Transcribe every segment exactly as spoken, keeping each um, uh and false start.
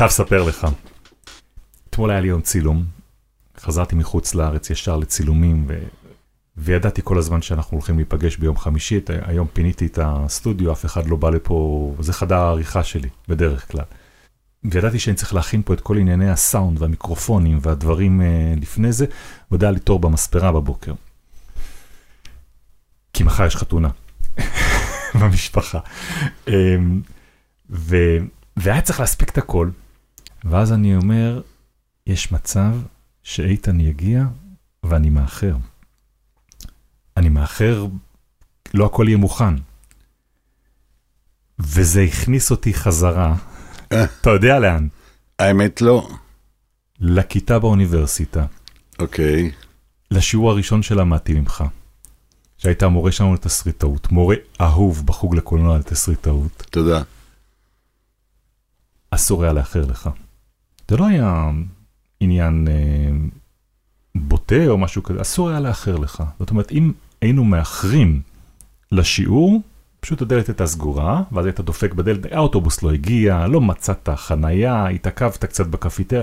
חייב ספר לך. אתמול היה לי יום צילום, חזרתי מחוץ לארץ ישר לצילומים, ו... וידעתי כל הזמן שאנחנו הולכים להיפגש ביום חמישי, היום פיניתי את הסטודיו, אף אחד לא בא לפה, זה חדר העריכה שלי, בדרך כלל. וידעתי שאני צריך להכין פה את כל ענייני הסאונד והמיקרופונים והדברים לפני זה, ודע לי תור במספרה בבוקר. כי מחר יש חתונה במשפחה. ו... והיה צריך להספיק את הכל, ואז אני אומר, יש מצב שאיתן יגיע ואני מאחר. אני מאחר, לא הכל יהיה מוכן. וזה הכניס אותי חזרה, אתה יודע לאן? האמת לא. לכיתה באוניברסיטה. אוקיי. לשיעור הראשון שלמדתי ממך, שהייתה המורה שלנו לתסריטאות, מורה אהוב בחוג לקולנוע לתסריטאות. תודה. אסור היה לאחר לך. זה לא היה עניין אה, בוטה או משהו כזה, אסור היה לאחר לך. זאת אומרת, אם היינו מאחרים לשיעור, פשוט הדלת הייתה סגורה, ואז היית דופק בדלת, האוטובוס לא הגיע, לא מצאת חנייה, התעכבת קצת בקפיטר,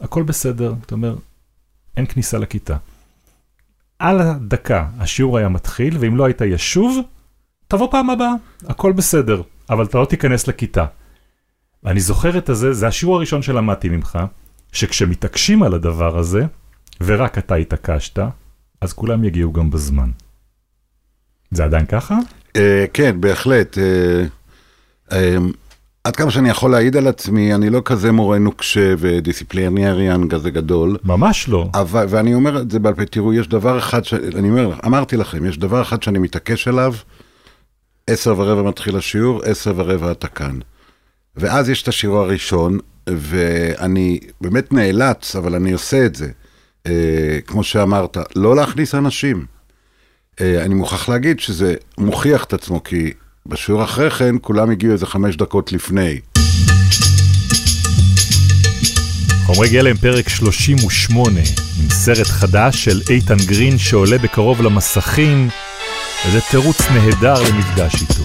הכל בסדר, זאת אומרת, אין כניסה לכיתה. על הדקה השיעור היה מתחיל, ואם לא היית ישוב, תבוא פעם הבאה, הכל בסדר, אבל אתה לא תיכנס לכיתה. אני זוכר את הזה, זה השיעור הראשון שלמדתי ממך, שכשמתעקשים על הדבר הזה, ורק אתה התעקשת, אז כולם יגיעו גם בזמן. זה עדיין ככה? כן, בהחלט. עד כמה שאני יכול להעיד על עצמי, אני לא כזה מורה נוקשה ודיסציפלינריאן כזה גדול. ממש לא. ואני אומר את זה בעל פה, תראו, יש דבר אחד, אני אומר, אמרתי לכם, יש דבר אחד שאני מתעקש עליו, עשר ורבע מתחיל השיעור, עשר ורבע אתה כאן. ואז יש את השיעור הראשון, ואני באמת נאלץ, אבל אני עושה את זה, אה, כמו שאמרת, לא להכניס אנשים. אה, אני מוכרח להגיד שזה מוכיח את עצמו, כי בשיעור אחרי כן, כולם הגיעו איזה חמש דקות לפני. חומרי גלם, פרק שלושים ושמונה, עם סרט חדש של איתן גרין, שעולה בקרוב למסכים, וזה תירוץ נהדר למפגש איתו.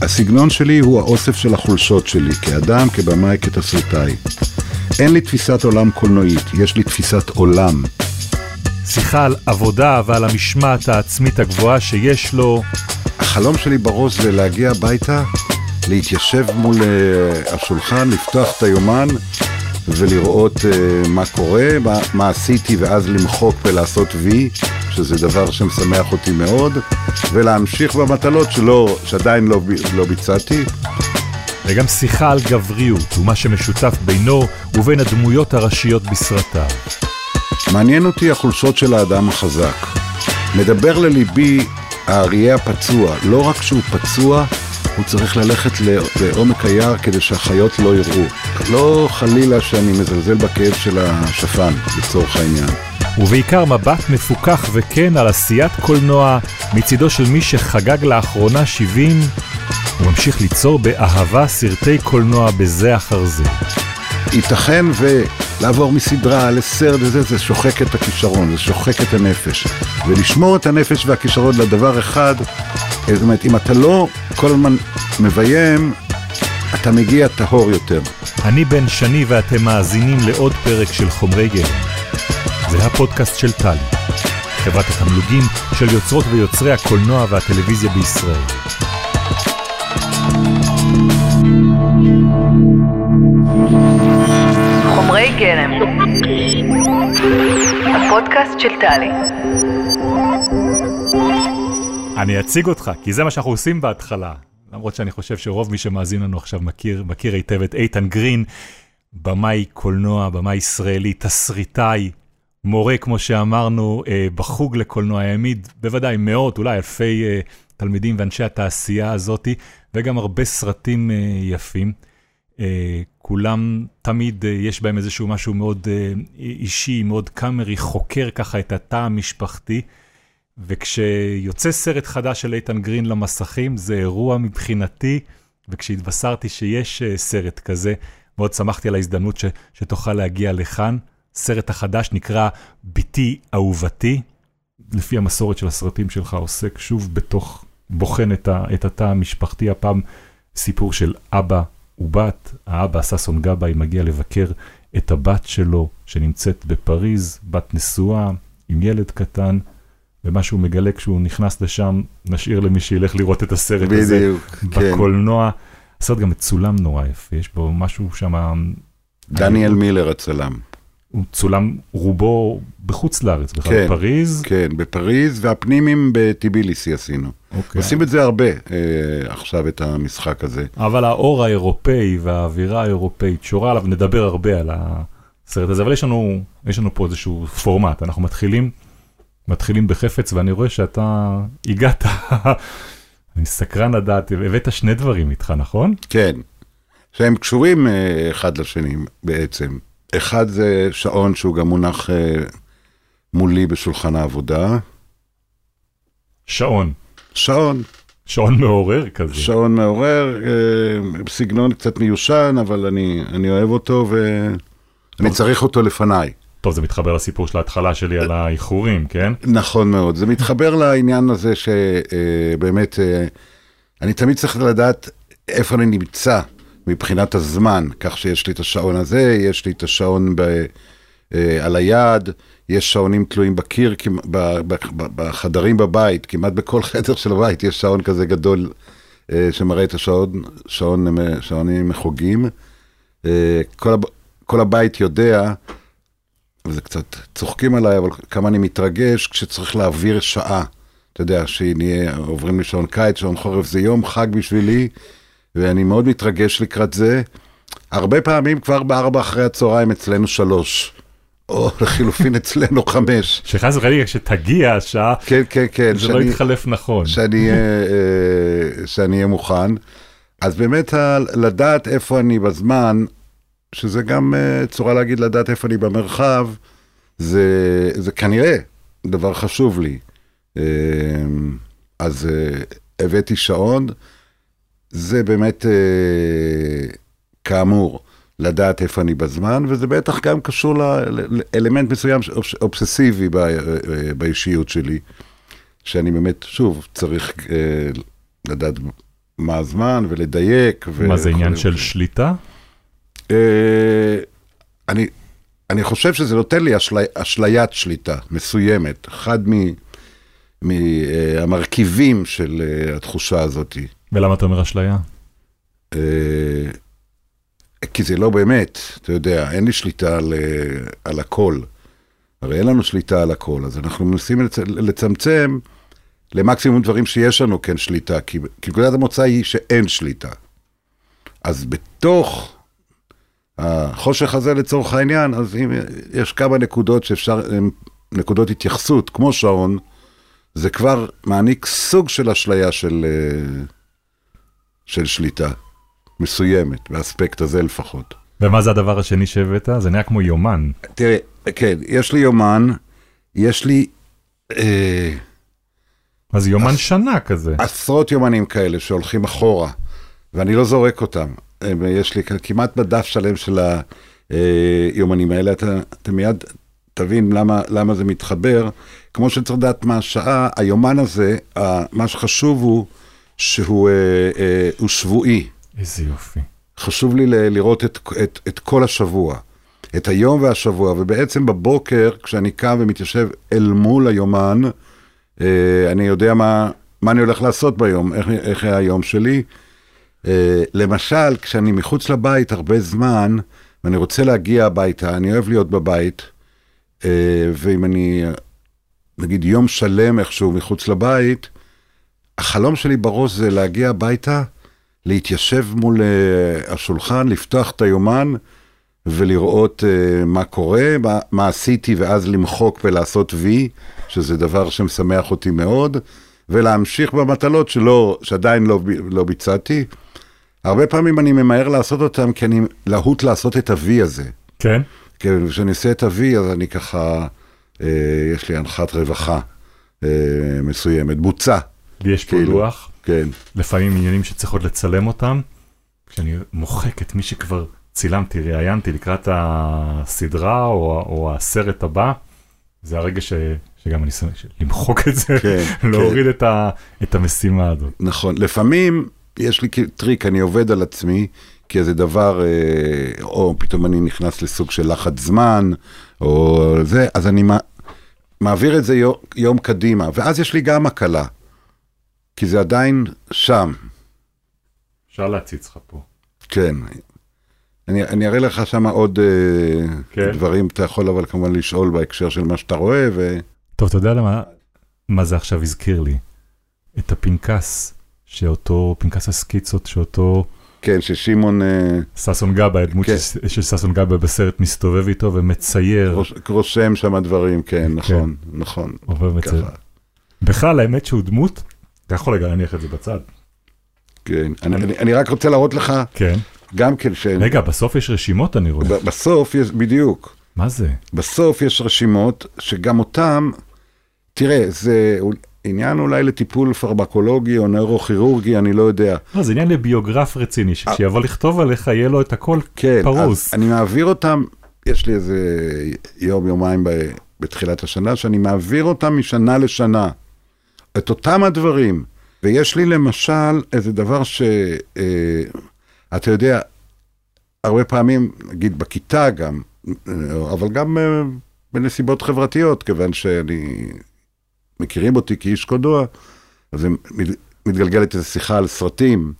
הסגנון שלי הוא האוסף של החולשות שלי, כאדם, כבמאי, כתסריטאי. אין לי תפיסת עולם קולנועית, יש לי תפיסת עולם. שיחה על עבודה ועל המשמעת העצמית הגבוהה שיש לו. החלום שלי בראש זה להגיע הביתה, להתיישב מול uh, השולחן, לפתוח את היומן ולראות uh, מה קורה, מה, מה עשיתי, ואז למחוק ולעשות וי, שזה דבר שמשמח אותי מאוד, ולהמשיך במטלות שלא, שעדיין לא, לא ביצעתי. וגם שיחה על גבריות, ומה שמשותף בינו ובין הדמויות הראשיות בסרטיו. מעניין אותי החולשות של האדם החזק. מדבר לליבי האריה הפצוע, לא רק שהוא פצוע, הוא צריך ללכת לעומק היער כדי שהחיות לא יראו. לא חלילה שאני מזלזל בכאב של השפן, לצורך העניין. ובעיקר מבט מפוקח וכן על עשיית קולנוע מצידו של מי שחגג לאחרונה שבעים, הוא ממשיך ליצור באהבה סרטי קולנוע בזה אחר זה. ייתכן ולעבור מסדרה לסרט וזה, זה שוחק את הכישרון, זה שוחק את הנפש. ולשמור את הנפש והכישרון לדבר אחד, זאת אומרת, אם אתה לא כל הזמן מביים, אתה מגיע טהור יותר. אני בן שני ואתם מאזינים לעוד פרק של חומרי גלם. זה הפודקאסט של טלי, חברת התמלוגים של יוצרות ויוצרי הקולנוע והטלוויזיה בישראל. חומרי גלם, הפודקאסט של טלי. אני אציג אותך, כי זה מה שאנחנו עושים בהתחלה. למרות שאני חושב שרוב מי שמאזין לנו עכשיו מכיר, מכיר היטב את איתן גרין, במאי קולנוע, במאי ישראלי, תסריטאי, מורה, כמו שאמרנו, בחוג לקולנוע העמיד, בוודאי מאות, אולי אלפי תלמידים ואנשי התעשייה הזאת, וגם הרבה סרטים יפים. כולם, תמיד יש בהם איזשהו משהו מאוד אישי, מאוד קאמרי, חוקר ככה את התא המשפחתי, וכשיוצא סרט חדש של איתן גרין למסכים, זה אירוע מבחינתי, וכשהתבשרתי שיש סרט כזה, מאוד שמחתי על ההזדמנות ש, שתוכל להגיע לכאן. הסרט החדש נקרא ביתי אהובתי, לפי המסורת של הסרטים שלך עוסק שוב בתוך, בוחן את, ה, את התא המשפחתי, הפעם סיפור של אבא ובת, האבא סאסון גאבה, היא מגיעה לבקר את הבת שלו שנמצאת בפריז, בת נשואה עם ילד קטן, ומה שהוא מגלה כשהוא נכנס לשם, נשאיר למי שילך לראות את הסרט הזה בקולנוע. הסרט גם מצולם נורא יפה, יש בו משהו שם... דניאל מילר הצלם. הוא צולם רובו בחוץ לארץ, בכלל בפריז. כן, בפריז, והפנימים בטיביליסי עשינו. עושים את זה הרבה עכשיו, את המשחק הזה. אבל האור האירופאי והאווירה האירופאית שורה עליו, נדבר הרבה על הסרט הזה, אבל יש לנו פה איזשהו פורמט, אנחנו מתחילים, מתחילים בחפץ, ואני רואה שאתה הגעת, אני סקרן לדעת, הבאת שני דברים איתך, נכון? כן, שהם קשורים אחד לשני בעצם. אחד זה שעון שהוא גם מונח מולי בשולחן העבודה. שעון. שעון. שעון מעורר כזה. שעון מעורר, סגנון קצת מיושן, אבל אני, אני אוהב אותו ואני צריך אותו לפניי. טוב, זה מתחבר לסיפור של ההתחלה שלי על האיחורים, כן? נכון מאוד. זה מתחבר לעניין הזה שבאמת, אני תמיד צריך לדעת איפה אני נמצא מבחינת הזמן, כך שיש לי את השעון הזה, יש לי את השעון ב, על היד, יש שעונים תלויים בקיר, בחדרים בבית, כמעט בכל חדר של הבית יש שעון כזה גדול שמראה את השעון, שעון, שעונים מחוגים. כל, כל הבית יודע, וזה קצת צוחקים עליי, אבל כמה אני מתרגש כשצריך להעביר שעה. אתה יודע, שנהיה, עוברים לשעון קיץ, שעון חורף, זה יום חג בשבילי, ואני מאוד מתרגש לקראת זה. הרבה פעמים כבר בארבע אחרי הצהריים אצלנו שלוש, או לחילופין אצלנו חמש. שחס וחלילה שתגיע השעה, כן, כן, כן, זה שאני, לא יתחלף נכון. שאני, שאני אהיה מוכן. אז באמת לדעת איפה אני בזמן, שזה גם צורה להגיד לדעת איפה אני במרחב, זה, זה כנראה דבר חשוב לי. אז הבאתי שעון, זה באמת, כאמור, לדעת איפה אני בזמן, וזה בטח גם קשור לאלמנט מסוים אובססיבי באישיות שלי, שאני באמת, שוב, צריך לדעת מה הזמן ולדייק. מה זה עניין של שליטה? אני, אני חושב שזה נותן לי אשליית שליטה מסוימת, אחד מהמרכיבים של התחושה הזאת. ולמה אתה אומר אשליה? כי זה לא באמת, אתה יודע, אין לי שליטה על, על הכל. הרי אין לנו שליטה על הכל, אז אנחנו מנסים לצמצם למקסימום דברים שיש לנו כן שליטה, כי נקודת המוצא היא שאין שליטה. אז בתוך החושך הזה לצורך העניין, אז אם יש כמה נקודות שאפשר, נקודות התייחסות, כמו שעון, זה כבר מעניק סוג של אשליה של... של שליטה מסוימת, באספקט הזה לפחות. ומה זה הדבר השני שהבאת? זה נהיה כמו יומן. תראה, כן, יש לי יומן, יש לי... אה, אז יומן עש... שנה כזה. עשרות יומנים כאלה שהולכים אחורה, ואני לא זורק אותם. יש לי כמעט בדף שלם של היומנים האלה, אתה, אתה מיד תבין למה, למה זה מתחבר. כמו שצריך לדעת מה השעה, היומן הזה, מה שחשוב הוא, שהוא אה, אה, הוא שבועי. איזה יופי. חשוב לי ל- לראות את, את, את כל השבוע, את היום והשבוע, ובעצם בבוקר, כשאני קם ומתיישב אל מול היומן, אה, אני יודע מה, מה אני הולך לעשות ביום, איך, איך היה היום שלי. אה, למשל, כשאני מחוץ לבית הרבה זמן, ואני רוצה להגיע הביתה, אני אוהב להיות בבית, אה, ואם אני, נגיד, יום שלם איכשהו מחוץ לבית, החלום שלי בראש זה להגיע הביתה, להתיישב מול uh, השולחן, לפתוח את היומן, ולראות uh, מה קורה, מה, מה עשיתי, ואז למחוק ולעשות וי, שזה דבר שמשמח אותי מאוד, ולהמשיך במטלות שלא, שעדיין לא, לא ביצעתי. הרבה פעמים אני ממהר לעשות אותם, כי אני להוט לעשות את הוי הזה. כן. כי כשאני עושה את הוי, אז אני ככה, uh, יש לי הנחת רווחה uh, מסוימת, בוצע. יש כאילו, פילוח, כן. לפעמים עניינים שצריך עוד לצלם אותם, כשאני מוחק את מי שכבר צילמתי, ראיינתי לקראת הסדרה או, או הסרט הבא, זה הרגע ש, שגם אני שמח, למחוק את זה, כן, להוריד כן. את, ה, את המשימה הזאת. נכון, לפעמים יש לי טריק, אני עובד על עצמי, כאיזה דבר, או פתאום אני נכנס לסוג של לחץ זמן, או זה, אז אני מעביר את זה יום, יום קדימה, ואז יש לי גם הקלה, כי זה עדיין שם. אפשר להציץ לך פה. כן. אני, אני אראה לך שם עוד כן. דברים, אתה יכול אבל כמובן לשאול בהקשר של מה שאתה רואה. ו... טוב, אתה יודע למה, מה זה עכשיו הזכיר לי? את הפנקס, שאותו, פנקס הסקיצות, שאותו... כן, ששימון... סאסון גאבה, הדמות כן. ש, של סאסון גאבה בסרט מסתובב איתו ומצייר. רוש, רושם שם הדברים, כן, נכון, כן. נכון. עובד מצייר. בכלל, האמת שהוא דמות, אתה יכול לגלל להניח את זה בצד. כן, אני, אני, אני רק רוצה להראות לך... כן. גם כן ש... רגע, בסוף יש רשימות, אני רואה. ב- בסוף יש, בדיוק. מה זה? בסוף יש רשימות שגם אותם, תראה, זה עניין אולי לטיפול פרמקולוגי או נאירוכירורגי, אני לא יודע. לא, זה עניין לביוגרף רציני, שכשיבוא לכתוב עליך, יהיה לו את הכל כן, פרוס. כן, אני מעביר אותם, יש לי איזה יום, יומיים ב, בתחילת השנה, שאני מעביר אותם משנה לשנה. את אותם הדברים. ויש לי למשל איזה דבר ש... אה, אתה יודע, הרבה פעמים, נגיד בכיתה גם, אבל גם בנסיבות חברתיות, כיוון שאני, מכירים אותי כאיש קולנוע, אז מתגלגלת איזו שיחה על סרטים,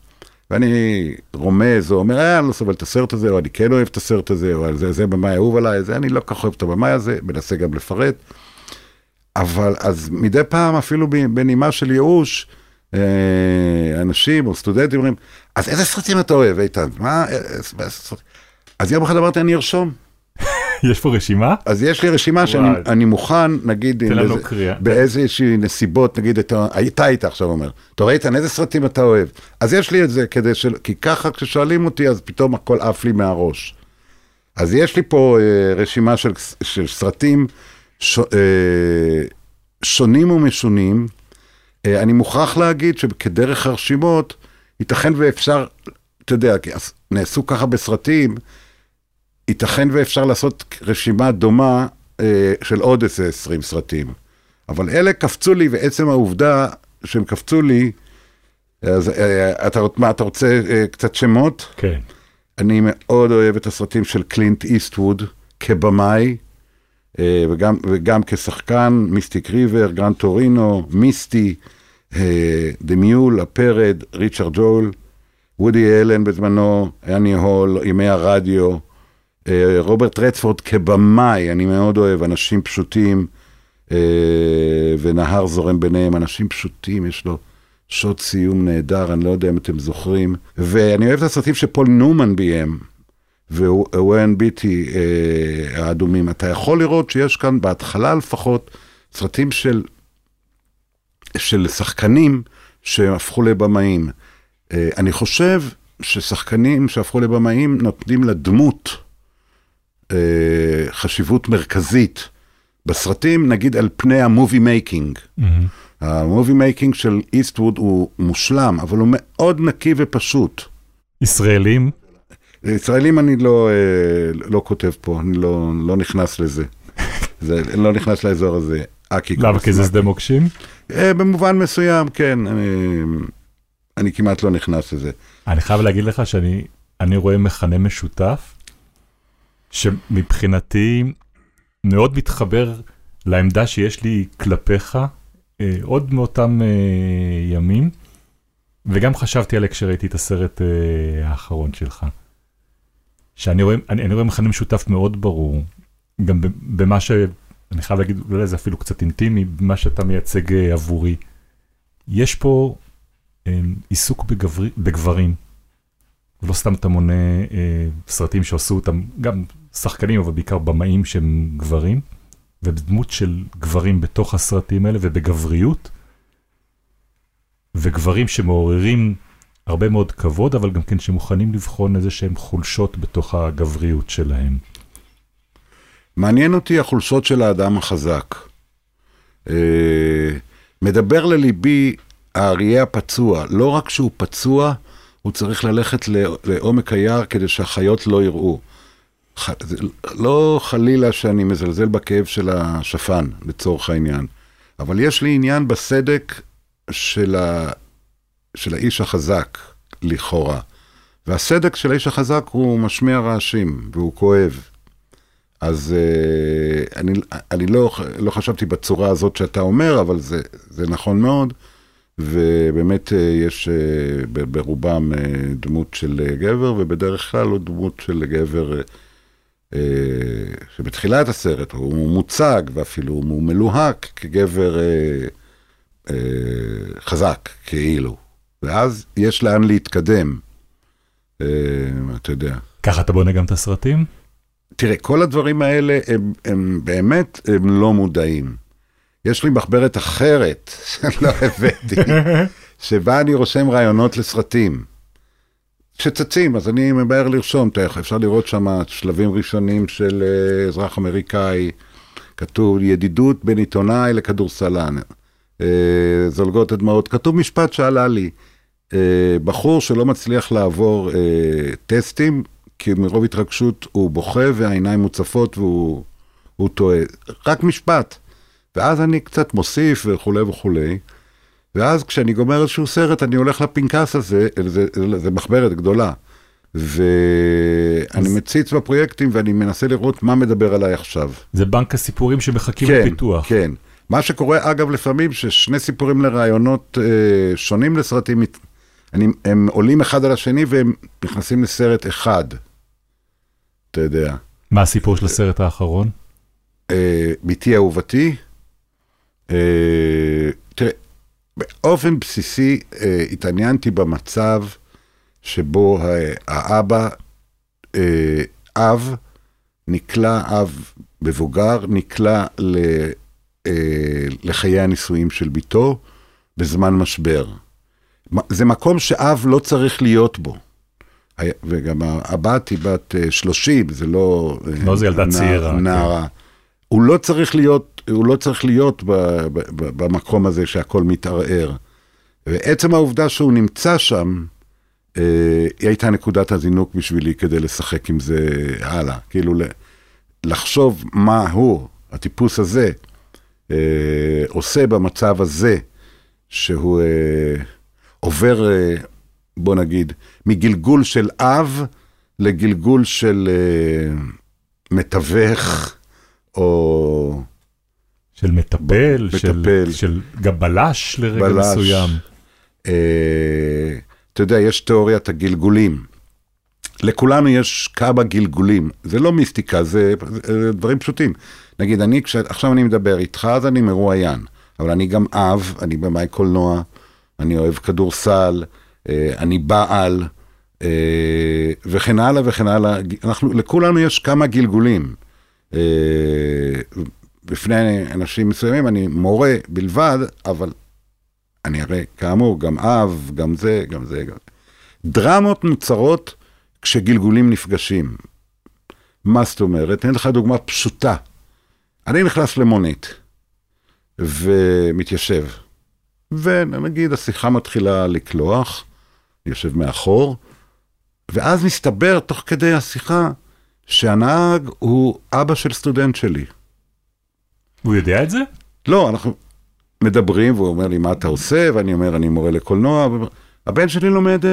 ואני רומז או אומר, אה, אני לא סובל את הסרט הזה, או אני כן אוהב את הסרט הזה, או זה, זה במאי אהוב עליי, זה אני לא כך אוהב את הבמאי הזה, מנסה גם לפרט, אבל אז מדי פעם, אפילו בנימה של ייאוש, אנשים או סטודנטים אומרים, אז איזה סרטים אתה אוהב, איתן? מה? אז יום אחד אמרתי, אני ארשום. יש פה רשימה? אז יש לי רשימה שאני מוכן, נגיד, באיזושהי נסיבות, נגיד, הייתה איתה עכשיו אומר, תראה איתן, איזה סרטים אתה אוהב? אז יש לי את זה, כי ככה כששואלים אותי, אז פתאום הכל עף לי מהראש. אז יש לי פה רשימה של סרטים שונים ומשונים, אני מוכרח להגיד שכדרך הרשימות, ייתכן ואפשר, אתה יודע, נעשו ככה בסרטים, ייתכן ואפשר לעשות רשימה דומה של עוד עשרים סרטים. אבל אלה קפצו לי, ועצם העובדה שהם קפצו לי, אז אתה, מה, אתה רוצה קצת שמות? כן. אני מאוד אוהב את הסרטים של קלינט איסטווד, כבמאי, וגם, וגם כשחקן, מיסטיק ריבר, גרן טורינו, מיסטי, דמיול, הפרד, ריצ'רד ג'ול, וודי אלן בזמנו, אני הול, ימי הרדיו, רוברט רדספורד כבמאי, אני מאוד אוהב, אנשים פשוטים, ונהר זורם ביניהם, אנשים פשוטים, יש לו שוט סיום נהדר, אני לא יודע אם אתם זוכרים, ואני אוהב את הסרטים שפול נומן ביים, ווין ביתי האדומים, אתה יכול לראות שיש כאן בהתחלה לפחות סרטים של של שחקנים שהפכו לבמאים. אני חושב ששחקנים שהפכו לבמאים נותנים לדמות חשיבות מרכזית בסרטים, נגיד על פני המובי מייקינג. המובי מייקינג של איסטווד הוא מושלם, אבל הוא מאוד נקי ופשוט. ישראלים? ישראלים אני לא, לא כותב פה, אני לא, לא נכנס לזה. זה, אני לא נכנס לאזור הזה. למה כזה שדה מוקשים? במובן מסוים, כן. אני, אני כמעט לא נכנס לזה. אני חייב להגיד לך שאני אני רואה מכנה משותף, שמבחינתי מאוד מתחבר לעמדה שיש לי כלפיך, עוד מאותם ימים, וגם חשבתי עליה כשראיתי את הסרט האחרון שלך. שאני רואה, אני, אני רואה מכנה משותף מאוד ברור, גם במה ש... אני חייב להגיד, אולי זה אפילו קצת אינטימי, במה שאתה מייצג עבורי. יש פה אה, עיסוק בגבר, בגברים. ולא סתם אתה מונה אה, סרטים שעשו אותם, גם שחקנים, אבל בעיקר במאים שהם גברים, ובדמות של גברים בתוך הסרטים האלה, ובגבריות, וגברים שמעוררים הרבה מאוד כבוד, אבל גם כן שמוכנים לבחון איזה שהם חולשות בתוך הגבריות שלהם. מעניין אותי החולשות של האדם החזק. מדבר לליבי האריה הפצוע. לא רק שהוא פצוע, הוא צריך ללכת לעומק היער כדי שהחיות לא יראו. לא חלילה שאני מזלזל בכאב של השפן, לצורך העניין. אבל יש לי עניין בסדק של ה... של האיש החזק, לכאורה. והסדק של האיש החזק הוא משמיע רעשים, והוא כואב. אז euh, אני, אני לא, לא חשבתי בצורה הזאת שאתה אומר, אבל זה, זה נכון מאוד, ובאמת יש ברובם דמות של גבר, ובדרך כלל הוא דמות של גבר שבתחילת הסרט הוא מוצג, ואפילו הוא מלוהק כגבר חזק, כאילו. ואז יש לאן להתקדם, אתה יודע. ככה אתה בונה גם את הסרטים? תראה, כל הדברים האלה הם, הם באמת הם לא מודעים. יש לי מחברת אחרת, שלא הבאתי, שבה אני רושם רעיונות לסרטים. שצצים, אז אני מבאר לרשום, תכף, אפשר לראות שם שלבים ראשונים של אזרח אמריקאי, כתוב ידידות בין עיתונאי לכדורסלן, זולגות הדמעות, כתוב משפט שעלה לי, בחור שלא מצליח לעבור טסטים, כי מרוב התרגשות הוא בוכה והעיניים מוצפות והוא טועה, רק משפט. ואז אני קצת מוסיף וכולי וכולי, ואז כשאני גומר איזשהו סרט, אני הולך לפנקס הזה, זה, זה, זה מחברת גדולה, ואני אז... מציץ בפרויקטים, ואני מנסה לראות מה מדבר עליי עכשיו. זה בנק הסיפורים שמחכים כן, לפיתוח. כן, כן. מה שקורה, אגב, לפעמים, ששני סיפורים לרעיונות אה, שונים לסרטים, אני, הם עולים אחד על השני, והם נכנסים לסרט אחד. אתה יודע. מה הסיפור של הסרט האחרון? אה, ביתי אהובתי. אה, תראה, באופן בסיסי אה, התעניינתי במצב שבו האבא, אה, אב, נקלע, אב מבוגר, נקלע ל, אה, לחיי הנישואים של ביתו בזמן משבר. זה מקום שאב לא צריך להיות בו. וגם הבת היא בת שלושים, זה לא... לא זה ילדה צעירה. נערה. הוא לא צריך להיות... הוא לא צריך להיות במקום הזה שהכל מתערער. ועצם העובדה שהוא נמצא שם, היא הייתה נקודת הזינוק בשבילי כדי לשחק עם זה הלאה. כאילו לחשוב מה הוא, הטיפוס הזה, עושה במצב הזה, שהוא עובר, בוא נגיד, מגלגול של אב לגלגול של מתווך, או... של מטפל, ב- של, של, של גם בלש לרגע בלש, מסוים. אה, אתה יודע, יש תיאוריית הגלגולים. לכולנו יש כמה גלגולים. זה לא מיסטיקה, זה, זה דברים פשוטים. נגיד, אני, כש, עכשיו אני מדבר איתך, אז אני מרואיין. אבל אני גם אב, אני במאי קולנוע, אני אוהב כדורסל, אה, אני בעל, אה, וכן הלאה וכן הלאה. אנחנו, לכולנו יש כמה גלגולים. אה, בפני אנשים מסוימים, אני מורה בלבד, אבל אני אראה כאמור, גם אב, גם זה, גם זה, גם זה. דרמות נוצרות כשגלגולים נפגשים. מה זאת אומרת? אין לך דוגמה פשוטה. אני נכנס למונית, ומתיישב. ונגיד, השיחה מתחילה לקלוח, יושב מאחור, ואז מסתבר, תוך כדי השיחה, שהנהג הוא אבא של סטודנט שלי. הוא יודע את זה? לא, אנחנו מדברים, והוא אומר לי, מה אתה עושה? ואני אומר, אני מורה לקולנוע. הבן שלי לומד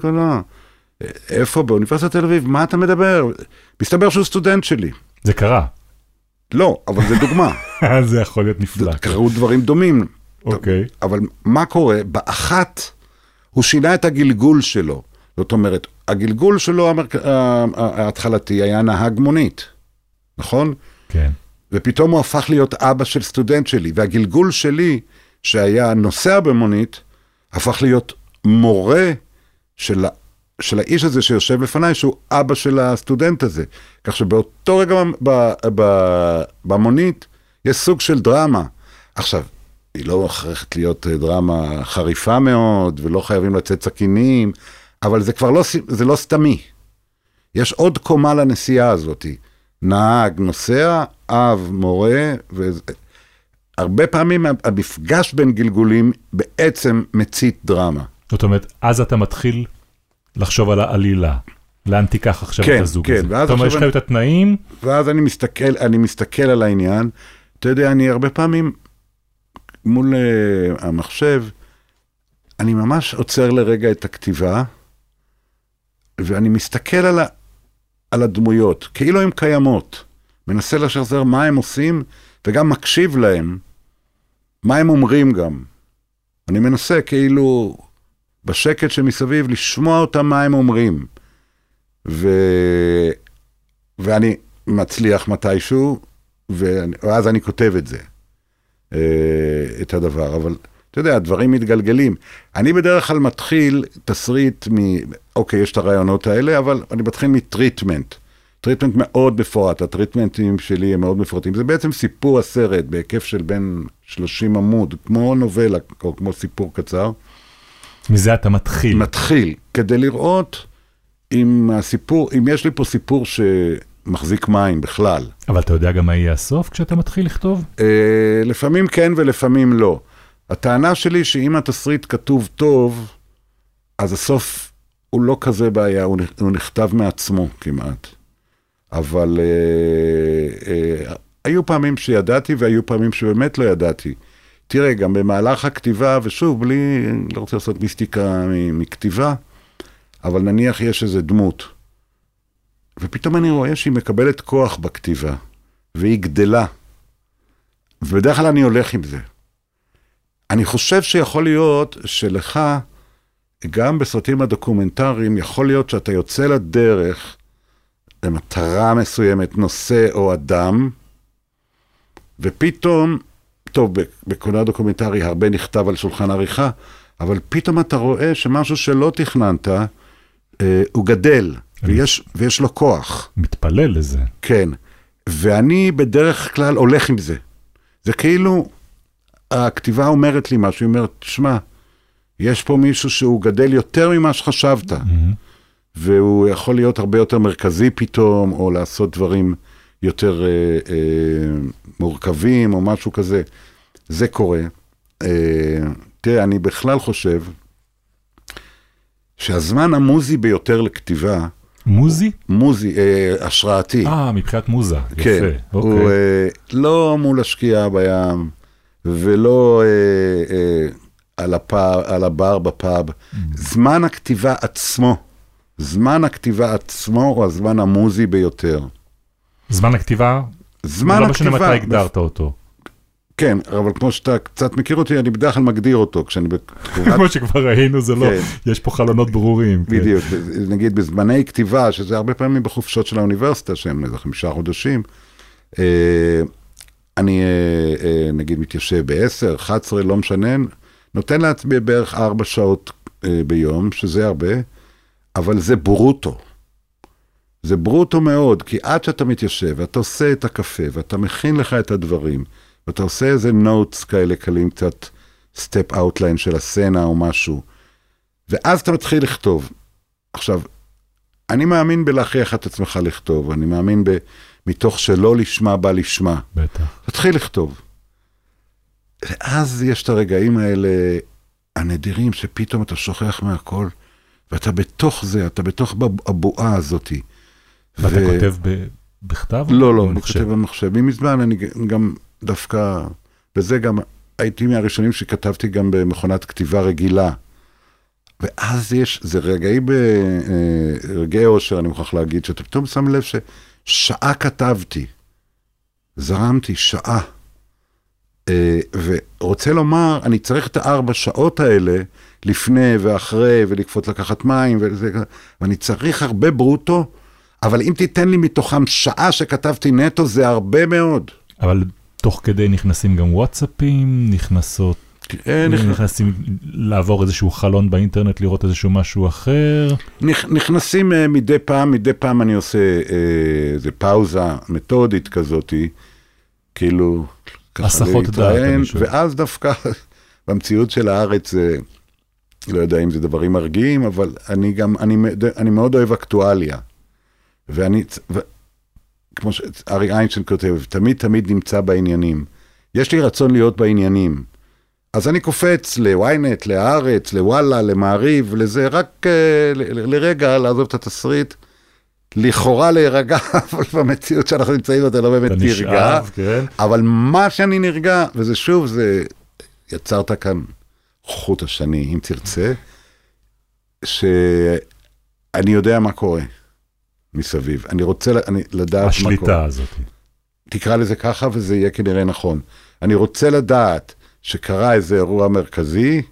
קולנוע. איפה? באוניברסיטת תל אביב, מה אתה מדבר? מסתבר שהוא סטודנט שלי. זה קרה? לא, אבל זה דוגמה. זה יכול להיות נפלא. קראו דברים דומים. אוקיי. אבל מה קורה? באחת, הוא שינה את הגלגול שלו. זאת אומרת, הגלגול שלו ההתחלתי היה נהג מונית. נכון? כן. ופתאום הוא הפך להיות אבא של סטודנט שלי, והגלגול שלי, שהיה נוסע במונית, הפך להיות מורה של, של האיש הזה שיושב לפניי, שהוא אבא של הסטודנט הזה. כך שבאותו רגע ב, ב, במונית, יש סוג של דרמה. עכשיו, היא לא הולכת להיות דרמה חריפה מאוד, ולא חייבים לצאת סכינים, אבל זה כבר לא, זה לא סתמי. יש עוד קומה לנסיעה הזאת. נהג, נוסע, אב, מורה, והרבה פעמים המפגש בין גלגולים בעצם מצית דרמה. זאת אומרת, אז אתה מתחיל לחשוב על העלילה, לאן תיקח עכשיו כן, את הזוג כן, הזה. זאת אומרת, יש לך את התנאים. ואז אני מסתכל, אני מסתכל על העניין, אתה יודע, אני הרבה פעמים מול uh, המחשב, אני ממש עוצר לרגע את הכתיבה, ואני מסתכל על, ה, על הדמויות, כאילו הן קיימות, מנסה לשחזר מה הם עושים, וגם מקשיב להם, מה הם אומרים גם. אני מנסה כאילו, בשקט שמסביב, לשמוע אותם מה הם אומרים. ו... ואני מצליח מתישהו, ואז אני כותב את זה, את הדבר. אבל אתה יודע, הדברים מתגלגלים. אני בדרך כלל מתחיל תסריט מ... אוקיי, יש את הרעיונות האלה, אבל אני מתחיל מטריטמנט. טריטמנט מאוד מפורט, הטריטמנטים שלי הם מאוד מפורטים. זה בעצם סיפור הסרט בהיקף של בין שלושים עמוד, כמו נובלה, או כמו סיפור קצר. מזה אתה מתחיל. מתחיל, כדי לראות אם הסיפור, אם יש לי פה סיפור שמחזיק מים בכלל. אבל אתה יודע גם מה יהיה הסוף כשאתה מתחיל לכתוב? אה, לפעמים כן ולפעמים לא. הטענה שלי שאם התסריט כתוב טוב, אז הסוף הוא לא כזה בעיה, הוא נכתב מעצמו כמעט. אבל אה, אה, היו פעמים שידעתי והיו פעמים שבאמת לא ידעתי. תראה, גם במהלך הכתיבה, ושוב, בלי, לא רוצה לעשות מיסטיקה מכתיבה, אבל נניח יש איזו דמות, ופתאום אני רואה שהיא מקבלת כוח בכתיבה, והיא גדלה, ובדרך כלל אני הולך עם זה. אני חושב שיכול להיות שלך, גם בסרטים הדוקומנטריים, יכול להיות שאתה יוצא לדרך, למטרה מסוימת, נושא או אדם, ופתאום, טוב, בקולנוע דוקומנטרי הרבה נכתב על שולחן עריכה, אבל פתאום אתה רואה שמשהו שלא תכננת, אה, הוא גדל, ויש, ויש לו כוח. מתפלל לזה. כן, ואני בדרך כלל הולך עם זה. זה כאילו, הכתיבה אומרת לי משהו, היא אומרת, שמע, יש פה מישהו שהוא גדל יותר ממה שחשבת, והוא יכול להיות הרבה יותר מרכזי פתאום, או לעשות דברים יותר אה, אה, מורכבים, או משהו כזה. זה קורה. אה, תראה, אני בכלל חושב שהזמן המוזי ביותר לכתיבה... מוזי? מוזי, אה, השראתי. אה, מבחינת מוזה. יפה. כן. אוקיי. הוא אה, לא מול השקיעה בים, ולא אה, אה, על, הפאב, על הבר בפאב. זמן הכתיבה עצמו. זמן הכתיבה עצמו הוא הזמן המוזי ביותר. זמן הכתיבה? זמן הכתיבה. לא משנה מתי הגדרת אותו. כן, אבל כמו שאתה קצת מכיר אותי, אני בדרך כלל מגדיר אותו. כמו שכבר ראינו, זה לא, יש פה חלונות ברורים. בדיוק, נגיד בזמני כתיבה, שזה הרבה פעמים בחופשות של האוניברסיטה, שהם איזה חמישה חודשים, אני נגיד מתיישב בעשר, אחת עשרה, לא משנה, נותן לעצמי בערך ארבע שעות ביום, שזה הרבה, אבל זה ברוטו. זה ברוטו מאוד, כי עד שאתה מתיישב, ואתה עושה את הקפה, ואתה מכין לך את הדברים, ואתה עושה איזה נוטס כאלה קלים, קצת סטפ אאוטליין של הסצנה או משהו, ואז אתה מתחיל לכתוב. עכשיו, אני מאמין בלהכריח את עצמך לכתוב, אני מאמין ב, מתוך שלא לשמע בא לשמע. בטח. תתחיל לכתוב. ואז יש את הרגעים האלה הנדירים, שפתאום אתה שוכח מהכל, ואתה בתוך זה, אתה בתוך הבועה הזאת. ואתה ו... כותב ב... בכתב? לא, לא, אני כותב במחשב. מזמן אני גם דווקא, וזה גם, הייתי מהראשונים שכתבתי גם במכונת כתיבה רגילה. ואז יש, זה רגעי ב... רגעי אושר, אני מוכרח להגיד, שאתה פתאום שם לב ששעה כתבתי, זרמתי שעה. ורוצה לומר, אני צריך את הארבע שעות האלה, לפני ואחרי, ולקפוץ לקחת מים, וזה, ואני צריך הרבה ברוטו, אבל אם תיתן לי מתוכם שעה שכתבתי נטו, זה הרבה מאוד. אבל תוך כדי נכנסים גם וואטסאפים, נכנסות, נכנסים לעבור איזשהו חלון באינטרנט, לראות איזשהו משהו אחר. נכנסים מדי פעם, מדי פעם אני עושה איזה פאוזה מתודית כזאת, כאילו, ככה להתראיין, ואז דווקא במציאות של הארץ, לא יודע אם זה דברים מרגיעים, אבל אני גם, אני, אני מאוד אוהב אקטואליה. ואני, ו, כמו שארי איינשטיין כותב, תמיד תמיד נמצא בעניינים. יש לי רצון להיות בעניינים. אז אני קופץ לוויינט, לארץ, לוואלה, למעריב, לזה, רק uh, ל, לרגע לעזוב את התסריט, לכאורה להירגע, אבל במציאות שאנחנו נמצאים, אתה לא באמת תירגע. כן. אבל מה שאני נרגע, וזה שוב, זה יצרת כאן, חוט השני, אם תרצה, ש... אני יודע מה קורה מסביב. אני רוצה אני, לדעת מה קורה. השליטה הזאת. תקרא לזה ככה וזה יהיה כנראה נכון. אני רוצה לדעת שקרה איזה אירוע מרכזי,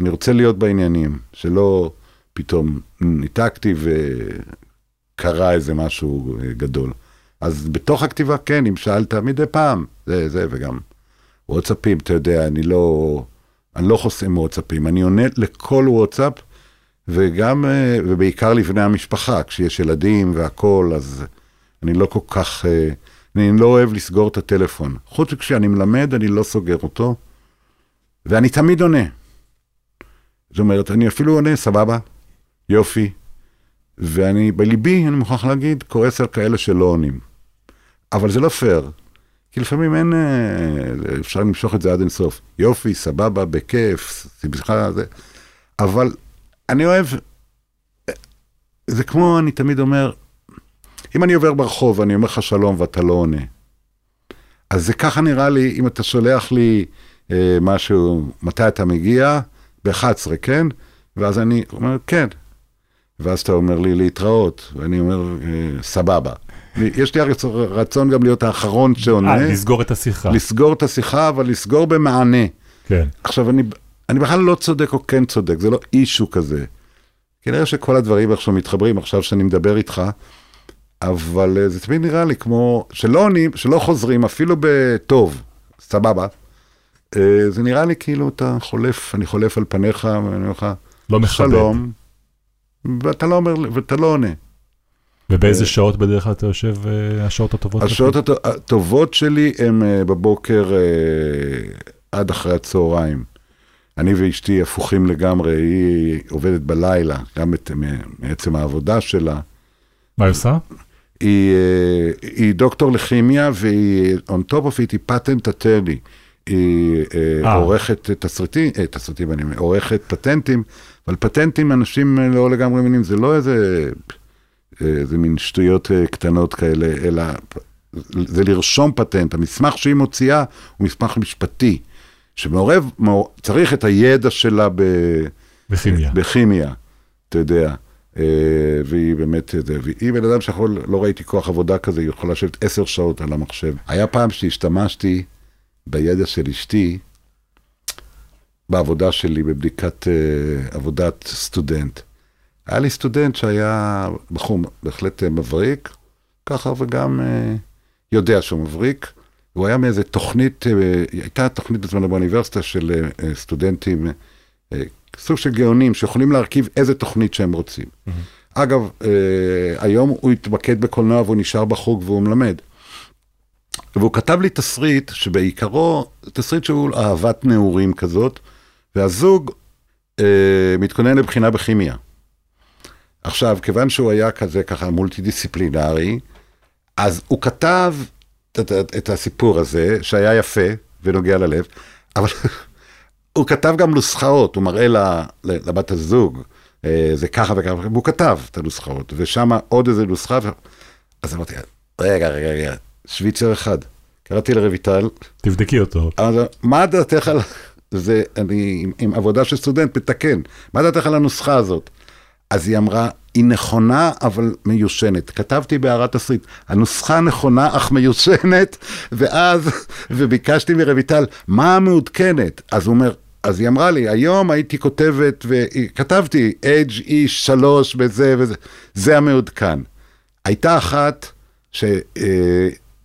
אני רוצה להיות בעניינים, שלא פתאום ניתקתי וקרה איזה משהו גדול. אז בתוך הכתיבה, כן, אם שאלת מדי פעם, זה, זה, וגם וואטסאפים, אתה יודע, אני לא, אני לא חוסם וואטסאפים, אני עונה לכל וואטסאפ, וגם, ובעיקר לבני המשפחה, כשיש ילדים והכל, אז אני לא כל כך, אני לא אוהב לסגור את הטלפון. חוץ כשאני מלמד, אני לא סוגר אותו, ואני תמיד עונה. זאת אומרת, אני אפילו עונה, סבבה, יופי, ואני, בליבי, אני מוכרח להגיד, כועס על כאלה שלא עונים. אבל זה לא פייר, כי לפעמים אין, אפשר למשוך את זה עד אינסוף. יופי, סבבה, בכיף, סבבה, זה. אבל אני אוהב, זה כמו, אני תמיד אומר, אם אני עובר ברחוב, אני אומר לך שלום ואתה לא עונה. אז זה ככה נראה לי, אם אתה שולח לי אה, משהו, מתי אתה מגיע, ב-אחת עשרה, כן? ואז אני אומר, כן. ואז אתה אומר לי להתראות, ואני אומר, סבבה. יש לי רצון גם להיות האחרון שעונה. לסגור את השיחה. לסגור את השיחה, אבל לסגור במענה. כן. עכשיו, אני, אני בכלל לא צודק או כן צודק, זה לא אישו כזה. כנראה שכל הדברים עכשיו מתחברים, עכשיו שאני מדבר איתך, אבל זה תמיד נראה לי כמו, שלא עונים, שלא חוזרים, אפילו בטוב, סבבה. זה נראה לי כאילו אתה חולף, אני חולף על פניך, ואני אומר לך, לא מחבד. שלום. ואתה לא אומר, ואתה לא עונה. ובאיזה שעות בדרך כלל אתה יושב, השעות הטובות? השעות הטובות שלי הן בבוקר עד אחרי הצהריים. אני ואשתי הפוכים לגמרי, היא עובדת בלילה, גם מעצם העבודה שלה. מה היא עושה? היא דוקטור לכימיה, והיא on top of it, היא patent attorney. היא עורכת תסריטים, תסריטים אני אומר, עורכת פטנטים, אבל פטנטים אנשים לא לגמרי מינים, זה לא איזה, איזה מין שטויות קטנות כאלה, אלא זה לרשום פטנט. המסמך שהיא מוציאה הוא מסמך משפטי, שמעורב, צריך את הידע שלה ב, בכימיה. בכימיה, אתה יודע. והיא באמת, והיא בן אדם שיכול, לא ראיתי כוח עבודה כזה, היא יכולה לשבת עשר שעות על המחשב. היה פעם שהשתמשתי בידע של אשתי, בעבודה שלי, בבדיקת uh, עבודת סטודנט. היה לי סטודנט שהיה בחור בהחלט מבריק, ככה וגם uh, יודע שהוא מבריק. הוא היה מאיזו תוכנית, uh, הייתה תוכנית בזמן באוניברסיטה של uh, סטודנטים, uh, סוג של גאונים שיכולים להרכיב איזה תוכנית שהם רוצים. Mm-hmm. אגב, uh, היום הוא התמקד בקולנוע והוא נשאר בחוג והוא מלמד. והוא כתב לי תסריט שבעיקרו, תסריט שהוא אהבת נעורים כזאת, והזוג אה, מתכונן לבחינה בכימיה. עכשיו, כיוון שהוא היה כזה ככה מולטי דיסציפלינרי, אז הוא כתב את, את, את הסיפור הזה, שהיה יפה ונוגע ללב, אבל הוא כתב גם נוסחאות, הוא מראה לבת הזוג, אה, זה ככה וככה, והוא כתב את הנוסחאות, ושם עוד איזה נוסחה, ו... אז אמרתי, רגע, רגע, רגע, שוויצר אחד, קראתי לרויטל. תבדקי אותו. אז מה דעתך על זה, אני עם, עם עבודה של סטודנט, מתקן, מה דעתך על הנוסחה הזאת? אז היא אמרה, היא נכונה, אבל מיושנת. כתבתי בהערת תסריט, הנוסחה נכונה, אך מיושנת, ואז, וביקשתי מרויטל, מה המעודכנת? אז הוא אומר, אז היא אמרה לי, היום הייתי כותבת, וכתבתי, H E שלוש וזה וזה, זה המעודכן. הייתה אחת, ש...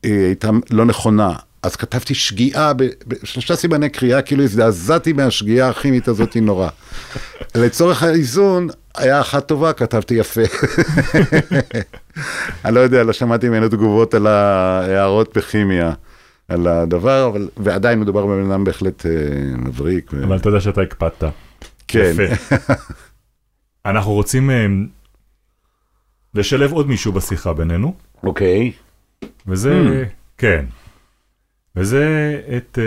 היא הייתה לא נכונה, אז כתבתי שגיאה, בשלושה סימני קריאה, כאילו הזדעזעתי מהשגיאה הכימית הזאת נורא. לצורך האיזון, היה אחת טובה, כתבתי יפה. אני לא יודע, לא שמעתי ממנו תגובות על ההערות בכימיה, על הדבר, אבל, ועדיין מדובר בבן אדם בהחלט מבריק. אבל אתה יודע שאתה הקפדת. כן. אנחנו רוצים לשלב עוד מישהו בשיחה בינינו. אוקיי. וזה, כן, וזה את,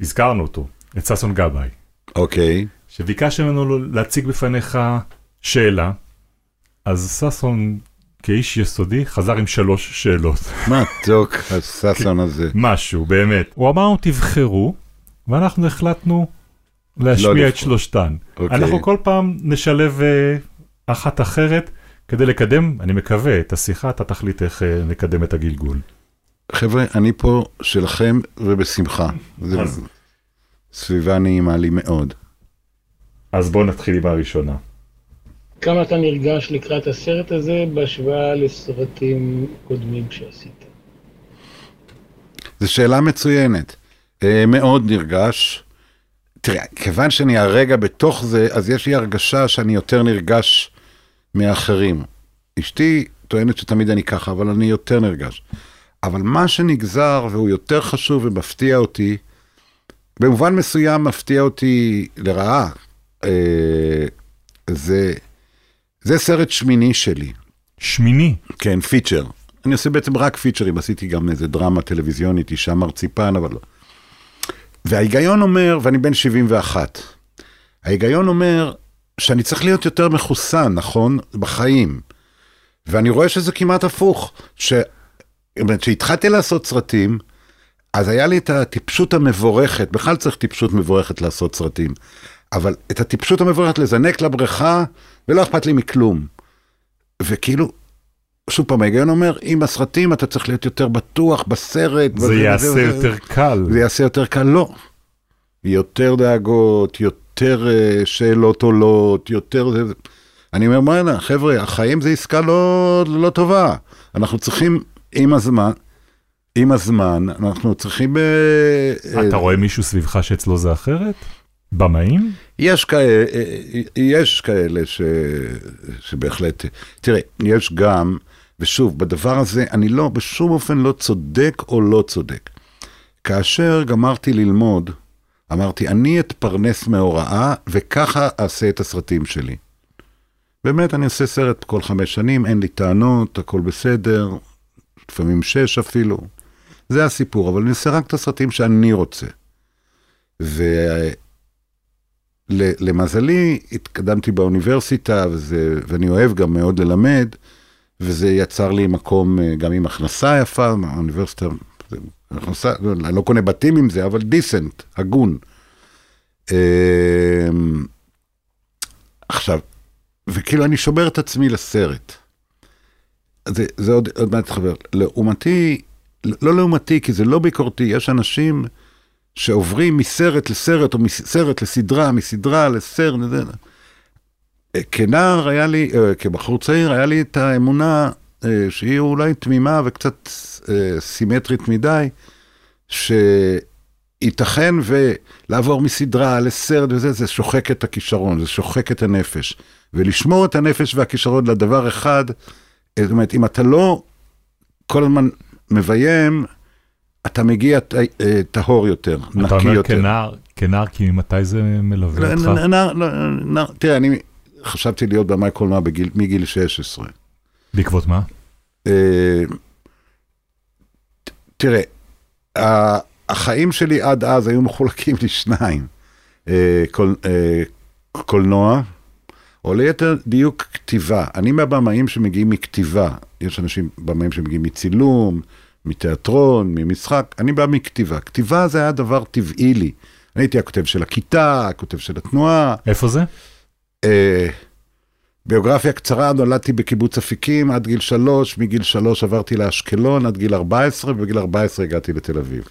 הזכרנו אותו, את סאסון גאבה. אוקיי. שביקש ממנו להציג בפניך שאלה, אז סאסון, כאיש יסודי, חזר עם שלוש שאלות. מתוק, הסאסון הזה. משהו, באמת. הוא אמרנו, תבחרו, ואנחנו החלטנו להשמיע את שלושתן. אנחנו כל פעם נשלב אחת אחרת, כדי לקדם, אני מקווה, את השיחה, את התכלית, איך נקדם את הגלגול. חבר'ה, אני פה שלכם ובשמחה. אז... סביבה נעימה לי מאוד. אז בואו נתחיל עם הראשונה. כמה אתה נרגש לקראת הסרט הזה בהשוואה לסרטים קודמים שעשית? זו שאלה מצוינת. מאוד נרגש. תראה, כיוון שאני הרגע בתוך זה, אז יש לי הרגשה שאני יותר נרגש מאחרים. אשתי טוענת שתמיד אני ככה, אבל אני יותר נרגש. אבל מה שנגזר, והוא יותר חשוב ומפתיע אותי, במובן מסוים מפתיע אותי לרעה, זה... זה סרט שמיני שלי. שמיני? כן, פיצ'ר. אני עושה בעצם רק פיצ'רים, עשיתי גם איזה דרמה טלוויזיונית, אישה מרציפן, אבל לא. וההיגיון אומר, ואני בן שבעים ואחת, ההיגיון אומר שאני צריך להיות יותר מחוסן, נכון? בחיים. ואני רואה שזה כמעט הפוך. ש... שהתחלתי לעשות סרטים, אז היה לי את הטיפשות המבורכת, בכלל צריך טיפשות מבורכת לעשות סרטים, אבל את הטיפשות המבורכת לזנק לבריכה, ולא אכפת לי מכלום. וכאילו, שוב פעם, ההיגיון אומר, עם הסרטים אתה צריך להיות יותר בטוח בסרט. זה יעשה וזה, יותר קל. זה יעשה יותר קל, לא. יותר דאגות, יותר שאלות עולות, יותר... אני אומר, מה, חבר'ה, החיים זה עסקה לא, לא טובה. אנחנו צריכים, עם הזמן, עם הזמן, אנחנו צריכים... אתה רואה מישהו סביבך שאצלו זה אחרת? במאים? יש כאלה, יש כאלה ש... שבהחלט, תראה, יש גם, ושוב, בדבר הזה, אני לא, בשום אופן לא צודק או לא צודק. כאשר גמרתי ללמוד, אמרתי, אני אתפרנס מהוראה, וככה אעשה את הסרטים שלי. באמת, אני עושה סרט כל חמש שנים, אין לי טענות, הכל בסדר, לפעמים שש אפילו. זה הסיפור, אבל אני עושה רק את הסרטים שאני רוצה. ו... למזלי, התקדמתי באוניברסיטה, וזה, ואני אוהב גם מאוד ללמד, וזה יצר לי מקום גם עם הכנסה יפה, האוניברסיטה, הכנסה, אני לא קונה בתים עם זה, אבל דיסנט, הגון. עכשיו, וכאילו אני שומר את עצמי לסרט. זה, זה עוד, עוד מעט חבר, לעומתי, לא לעומתי, כי זה לא ביקורתי, יש אנשים... שעוברים מסרט לסרט, או מסרט לסדרה, מסדרה לסרט, כנער היה לי, כבחור צעיר, היה לי את האמונה שהיא אולי תמימה וקצת סימטרית מדי, שייתכן ולעבור מסדרה לסרט וזה, זה שוחק את הכישרון, זה שוחק את הנפש. ולשמור את הנפש והכישרון לדבר אחד, זאת אומרת, אם אתה לא כל הזמן מביים, אתה מגיע טהור יותר, נקי יותר. אתה אומר כנער, כי ממתי זה מלווה אותך? תראה, אני חשבתי להיות במאי קולנוע מגיל שש עשרה. בעקבות מה? תראה, החיים שלי עד אז היו מחולקים לשניים. קולנוע, או ליתר דיוק כתיבה. אני מהבמאים שמגיעים מכתיבה. יש אנשים במאים שמגיעים מצילום, מתיאטרון, ממשחק, אני בא מכתיבה. כתיבה זה היה דבר טבעי לי. אני הייתי הכותב של הכיתה, הכותב של התנועה. איפה זה? אה, ביוגרפיה קצרה, נולדתי בקיבוץ אפיקים עד גיל שלוש, מגיל שלוש עברתי לאשקלון עד גיל ארבע עשרה, ובגיל ארבע עשרה הגעתי לתל אביב.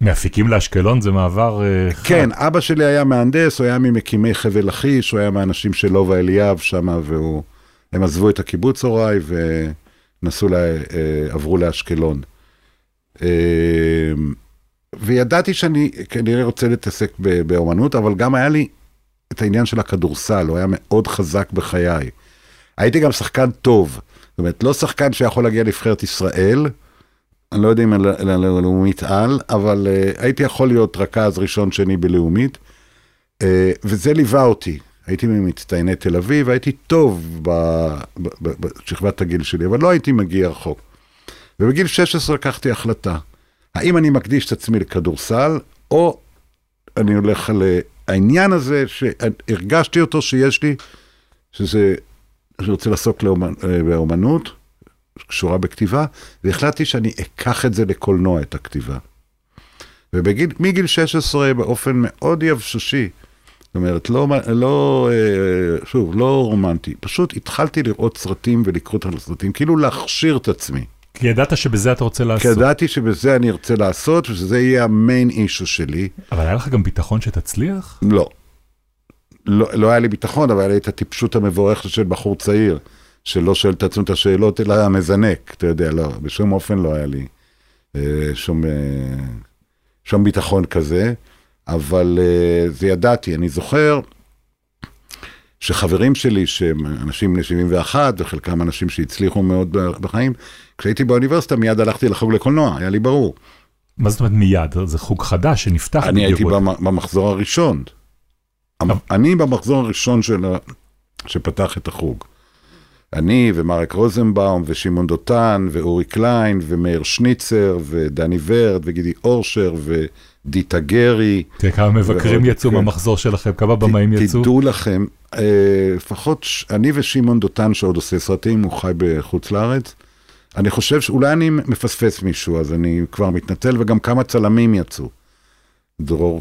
מאפיקים לאשקלון זה מעבר... אה, כן, חד. אבא שלי היה מהנדס, הוא היה ממקימי חבל לחיש, הוא היה מהאנשים של לובה אליאב שם, והוא... הם עזבו את הקיבוץ הוריי, ו... נסו, לה, עברו לאשקלון. וידעתי שאני כנראה רוצה להתעסק באומנות, אבל גם היה לי את העניין של הכדורסל, הוא היה מאוד חזק בחיי. הייתי גם שחקן טוב, זאת אומרת, לא שחקן שיכול להגיע לבחרת ישראל, אני לא יודע אם ללאומית על, אבל הייתי יכול להיות רכז ראשון שני בלאומית, וזה ליווה אותי. הייתי ממצטייני תל אביב, הייתי טוב בשכבת הגיל שלי, אבל לא הייתי מגיע רחוק. ובגיל שש עשרה לקחתי החלטה, האם אני מקדיש את עצמי לכדורסל, או אני הולך לעניין הזה, שהרגשתי אותו שיש לי, שזה, שרוצה לעסוק באומנות, קשורה בכתיבה, והחלטתי שאני אקח את זה לקולנוע, את הכתיבה. ומגיל שש עשרה, באופן מאוד יבשושי, זאת אומרת, לא, לא, שוב, לא רומנטי. פשוט התחלתי לראות סרטים ולקרות על סרטים, כאילו להכשיר את עצמי. כי ידעת שבזה אתה רוצה לעשות. כי ידעתי שבזה אני ארצה לעשות, ושזה יהיה המיין אישו שלי. אבל היה לך גם ביטחון שתצליח? לא. לא, לא היה לי ביטחון, אבל היה לי את הטיפשות המבורכת של בחור צעיר, שלא שואל את עצמו את השאלות, אלא המזנק, אתה יודע, לא, בשום אופן לא היה לי שום, שום ביטחון כזה, אבל זה ידעתי, אני זוכר שחברים שלי, שהם אנשים בני שבעים ואחת, וחלקם אנשים שהצליחו מאוד בחיים, כשהייתי באוניברסיטה מיד הלכתי לחוג לקולנוע, היה לי ברור. מה זאת אומרת מיד? זה חוג חדש שנפתח. אני הייתי במחזור הראשון. אני במחזור הראשון שפתח את החוג. אני ומרק רוזנבאום ושימון דוטן ואורי קליין ומאיר שניצר ודני ורד וגידי אורשר ודיטה גרי. תראה כמה מבקרים יצאו במחזור שלכם, כמה במים יצאו. תדעו לכם, לפחות אני ושימון דוטן שעוד עושה סרטים, הוא חי בחוץ לארץ. אני חושב שאולי אני מפספס מישהו, אז אני כבר מתנצל, וגם כמה צלמים יצאו. דרור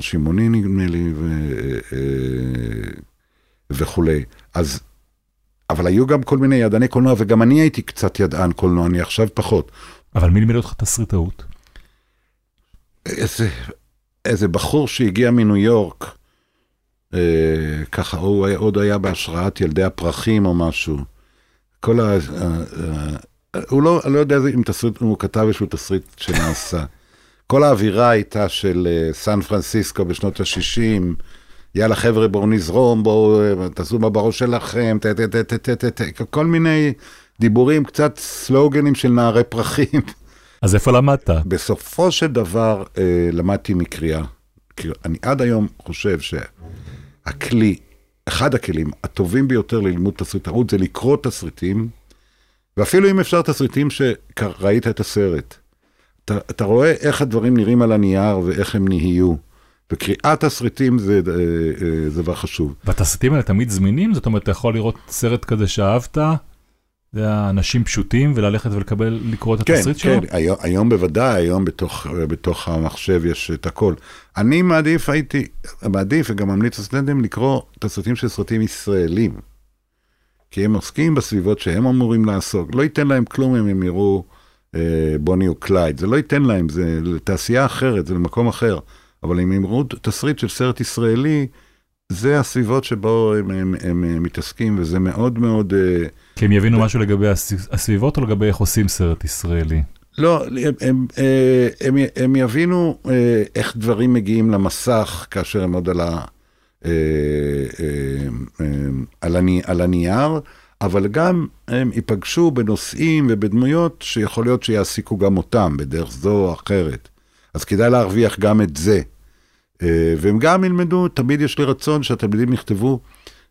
שימוני נגמי לי וכו'. אז אבל היו גם כל מיני ידעני קולנוע, וגם אני הייתי קצת ידען קולנוע, אני עכשיו פחות. אבל מי לימד אותך תסריטאות? איזה, איזה בחור שהגיע מניו יורק, אה, ככה, הוא היה, עוד היה בהשראת ילדי הפרחים או משהו. כל ה... אה, אה, הוא לא, לא יודע אם תסריט, הוא כתב איזשהו תסריט שנעשה. כל האווירה הייתה של אה, סן פרנסיסקו בשנות ה-שישים, יאללה חבר'ה, בואו נזרום, בואו תעשו מה בראש שלכם, כל מיני דיבורים, קצת סלוגנים של נערי פרחים. אז איפה למדת? בסופו של דבר למדתי מקריאה. אני עד היום חושב שהכלי, אחד הכלים הטובים ביותר ללמוד תסריטאות, זה לקרוא תסריטים, ואפילו אם אפשר תסריטים שראית את הסרט. אתה רואה איך הדברים נראים על הנייר ואיך הם נהיו. וקריאת תסריטים זה דבר חשוב. והתסריטים האלה תמיד זמינים? זאת אומרת, אתה יכול לראות סרט כזה שאהבת, אנשים פשוטים, וללכת ולקבל, לקרוא את התסריט שלו? כן, כן, היום בוודאי, היום בתוך המחשב יש את הכל. אני מעדיף, הייתי, מעדיף וגם ממליץ לסטודנטים לקרוא תסריטים של סרטים ישראלים, כי הם עוסקים בסביבות שהם אמורים לעסוק. לא ייתן להם כלום אם הם יראו בוני וקלייד, זה לא ייתן להם, זה לתעשייה אחרת, זה למקום אחר. אבל אם יראו תסריט של סרט ישראלי, זה הסביבות שבו הם, הם, הם מתעסקים, וזה מאוד מאוד... כי הם יבינו משהו לגבי הסביבות, או לגבי איך עושים סרט ישראלי? לא, הם, הם, הם, הם יבינו איך דברים מגיעים למסך, כאשר הם עוד על, ה, על הנייר, אבל גם הם ייפגשו בנושאים ובדמויות, שיכול להיות שיעסיקו גם אותם, בדרך זו או אחרת. אז כדאי להרוויח גם את זה. והם גם ילמדו, תמיד יש לי רצון שהתלמידים יכתבו,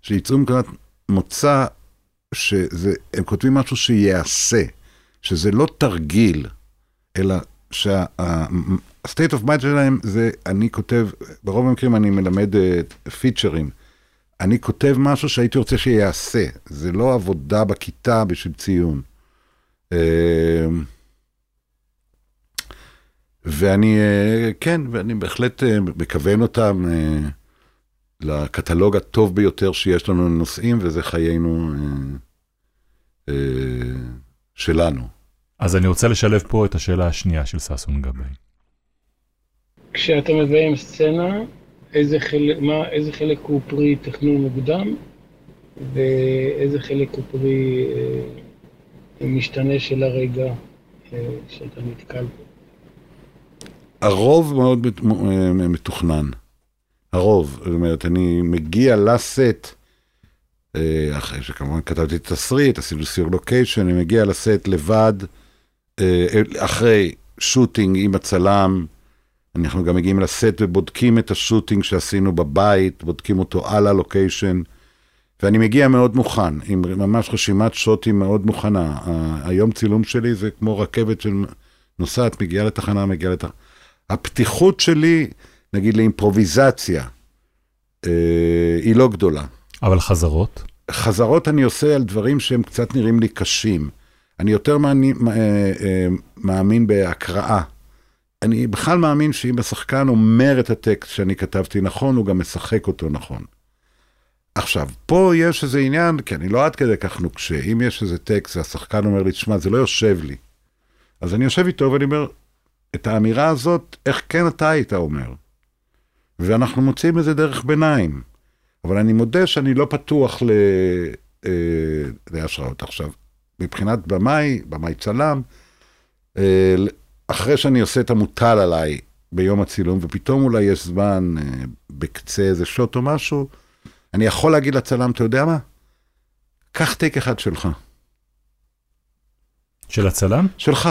שיצאו מכאן מוצא, שהם כותבים משהו שיעשה, שזה לא תרגיל, אלא שה-state of mind שלהם זה, אני כותב, ברוב המקרים אני מלמד פיצ'רים, אני כותב משהו שהייתי רוצה שיעשה, זה לא עבודה בכיתה בשביל ציון. ואני, כן, ואני בהחלט מכוון אותם לקטלוג הטוב ביותר שיש לנו לנושאים, וזה חיינו שלנו. אז אני רוצה לשלב פה את השאלה השנייה של סאסון גאבה. כשאתה מביים סצנה, איזה חלק, מה, איזה חלק הוא פרי תכנון מוקדם, ואיזה חלק הוא פרי משתנה של הרגע שאתה נתקל בו? הרוב מאוד מתוכנן. הרוב, זאת אומרת, אני מגיע לסט, אחרי שכמובן כתבתי תסריט, עשינו סיור לוקיישן, אני מגיע לסט לבד, אחרי שוטינג עם הצלם, אנחנו גם מגיעים לסט ובודקים את השוטינג שעשינו בבית, בודקים אותו על הלוקיישן, ואני מגיע מאוד מוכן, עם ממש רשימת שוטים מאוד מוכנה. היום צילום שלי זה כמו רכבת של נוסעת, מגיעה לתחנה, מגיעה לתחנה. הפתיחות שלי, נגיד לאימפרוביזציה, אה, היא לא גדולה. אבל חזרות? חזרות אני עושה על דברים שהם קצת נראים לי קשים. אני יותר מאמין, אה, אה, מאמין בהקראה. אני בכלל מאמין שאם השחקן אומר את הטקסט שאני כתבתי נכון, הוא גם משחק אותו נכון. עכשיו, פה יש איזה עניין, כי אני לא עד כדי כך נוקשה, אם יש איזה טקסט, השחקן אומר לי, תשמע, זה לא יושב לי. אז אני יושב איתו ואני אומר, את האמירה הזאת, איך כן אתה היית אומר? ואנחנו מוצאים איזה דרך ביניים. אבל אני מודה שאני לא פתוח ל... להשראות עכשיו. מבחינת במאי, במאי צלם, אחרי שאני עושה את המוטל עליי ביום הצילום, ופתאום אולי יש זמן בקצה איזה שוט או משהו, אני יכול להגיד לצלם, אתה יודע מה? קח טייק אחד שלך. של הצלם? שלך.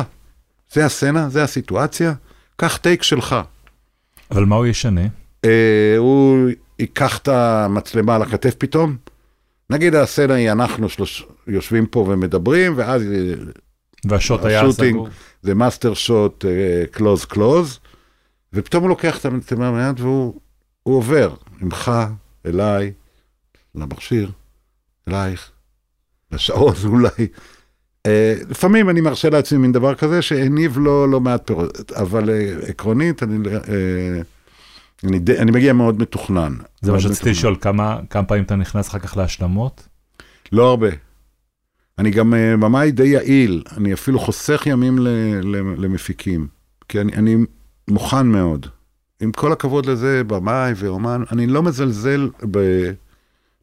זה הסצנה, זה הסיטואציה, קח טייק שלך. אבל מה הוא ישנה? אה, הוא ייקח את המצלמה על הכתף פתאום, נגיד הסצנה היא אנחנו שלוש... יושבים פה ומדברים, ואז והשוט היה סגור. זה מאסטר שוט, קלוז קלוז, ופתאום הוא לוקח את המצלמה מיד, והוא עובר, ממך, אליי, למכשיר, אלייך, לשעון אולי. לפעמים אני מרשה לעצמי מן דבר כזה, שהניב לו לא מעט פירות, אבל עקרונית, אני... אני, ד... אני מגיע מאוד מתוכנן. זה מה שצריך לשאול, כמה, כמה פעמים אתה נכנס אחר כך להשלמות? לא הרבה. אני גם ממאי די יעיל, אני אפילו חוסך ימים ל... למפיקים, כי אני, אני מוכן מאוד. עם כל הכבוד לזה, במאי ואומן, אני לא מזלזל ב...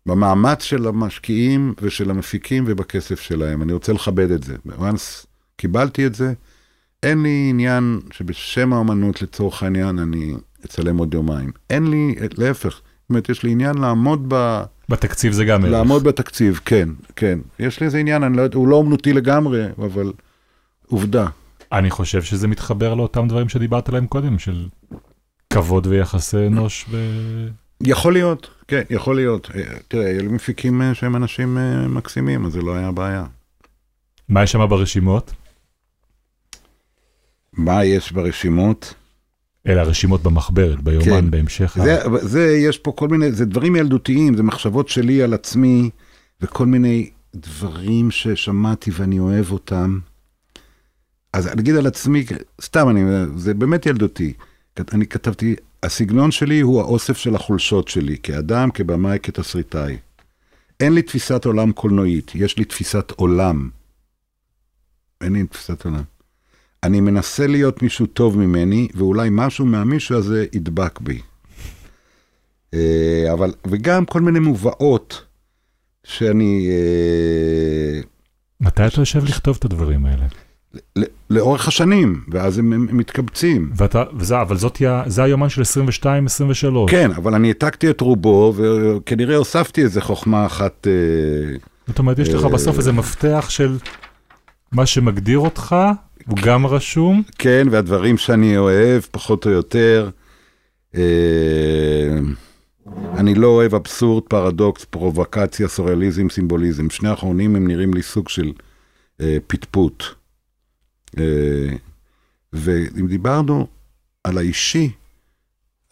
במאמץ של המשקיעים ושל המפיקים ובכסף שלהם, אני רוצה לכבד את זה. once קיבלתי את זה, אין לי עניין שבשם האמנות לצורך העניין אני... אצלם עוד יומיים. אין לי, להפך, זאת אומרת, יש לי עניין לעמוד ב... בתקציב זה גם ערך. לעמוד בתקציב, כן, כן. יש לי איזה עניין, אני לא, הוא לא אומנותי לגמרי, אבל עובדה. אני חושב שזה מתחבר לאותם דברים שדיברת עליהם קודם, של כבוד ויחסי אנוש ו... יכול להיות, כן, יכול להיות. תראה, היו מפיקים שהם אנשים מקסימים, אז זה לא היה בעיה. מה יש שם ברשימות? מה יש ברשימות? אלא הרשימות במחברת, ביומן, כן. בהמשך. זה, זה, יש פה כל מיני, זה דברים ילדותיים, זה מחשבות שלי על עצמי, וכל מיני דברים ששמעתי ואני אוהב אותם. אז אני אגיד על עצמי, סתם, אני, זה באמת ילדותי. אני כתבתי, הסגנון שלי הוא האוסף של החולשות שלי, כאדם, כבמאי, כתסריטאי. אין לי תפיסת עולם קולנועית, יש לי תפיסת עולם. אין לי תפיסת עולם. אני מנסה להיות מישהו טוב ממני, ואולי משהו מהמישהו הזה ידבק בי. אבל, וגם כל מיני מובאות שאני... מתי אתה יושב לכתוב את הדברים האלה? לאורך השנים, ואז הם מתקבצים. אבל זה היומן של עשרים ושתיים עשרים ושלוש. כן, אבל אני העתקתי את רובו, וכנראה הוספתי איזה חוכמה אחת... זאת אומרת, יש לך בסוף איזה מפתח של מה שמגדיר אותך, הוא גם רשום? כן, והדברים שאני אוהב, פחות או יותר, אני לא אוהב אבסורד, פרדוקס, פרובוקציה, סוריאליזם, סימבוליזם. שני האחרונים הם נראים לי סוג של פטפוט. ואם דיברנו על האישי,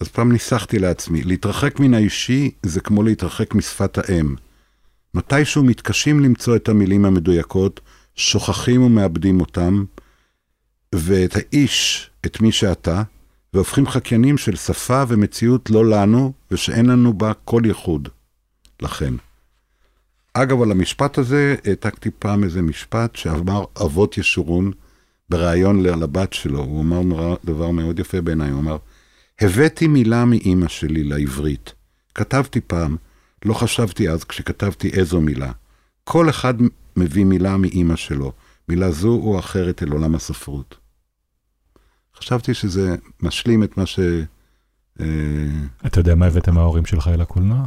אז פעם ניסחתי לעצמי, להתרחק מן האישי זה כמו להתרחק משפת האם. מתישהו מתקשים למצוא את המילים המדויקות, שוכחים ומאבדים אותם, ואת האיש, את מי שאתה, והופכים חקיינים של שפה ומציאות לא לנו, ושאין לנו בה כל ייחוד. לכן. אגב, על המשפט הזה, העתקתי פעם איזה משפט שאמר אבות ישורון, ברעיון לבת שלו, הוא אמר דבר מאוד יפה בעיניי, הוא אמר, הבאתי מילה מאמא שלי לעברית. כתבתי פעם, לא חשבתי אז כשכתבתי איזו מילה. כל אחד מביא מילה מאמא שלו. מילה זו או אחרת אל עולם הספרות. חשבתי שזה משלים את מה ש... אתה יודע מה הבאתם ההורים שלך אל הקולנוע?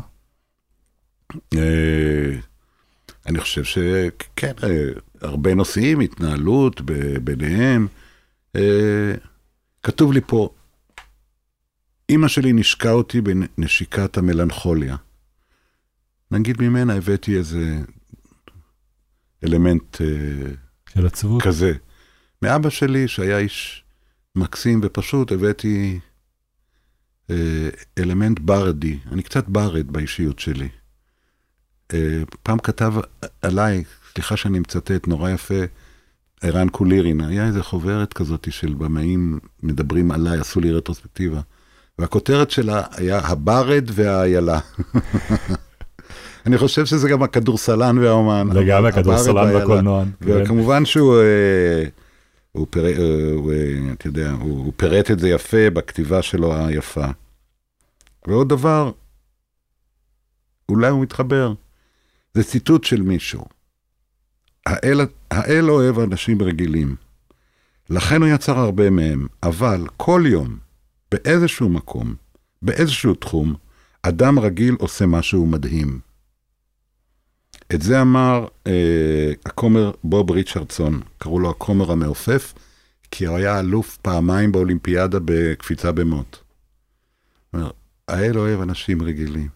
אני חושב שכן, הרבה נושאים, התנהלות ביניהם. כתוב לי פה, אמא שלי נשקה אותי בנשיקת המלנכוליה. נגיד ממנה הבאתי איזה אלמנט... של עצבות. כזה. מאבא שלי, שהיה איש מקסים ופשוט, הבאתי אה, אלמנט ברדי. אני קצת ברד באישיות שלי. אה, פעם כתב עליי, סליחה שאני מצטט, נורא יפה, אירן קולירין, היה איזה חוברת כזאת של במאים מדברים עליי, עשו לי רטרוספקטיבה, והכותרת שלה היה הברד והאיילה. אני חושב שזה גם הכדורסלן והאומן. לגמרי, הכדורסלן והקולנוען. וכמובן שהוא, אתה יודע, הוא פירט את זה יפה בכתיבה שלו היפה. ועוד דבר, אולי הוא מתחבר, זה ציטוט של מישהו. האל, האל אוהב אנשים רגילים, לכן הוא יצר הרבה מהם, אבל כל יום, באיזשהו מקום, באיזשהו תחום, אדם רגיל עושה משהו מדהים. את זה אמר אה, הקומר בוב ריצ'רדסון, קראו לו הקומר המעופף, כי הוא היה אלוף פעמיים באולימפיאדה בקפיצה במות. האל אוהב אנשים רגילים.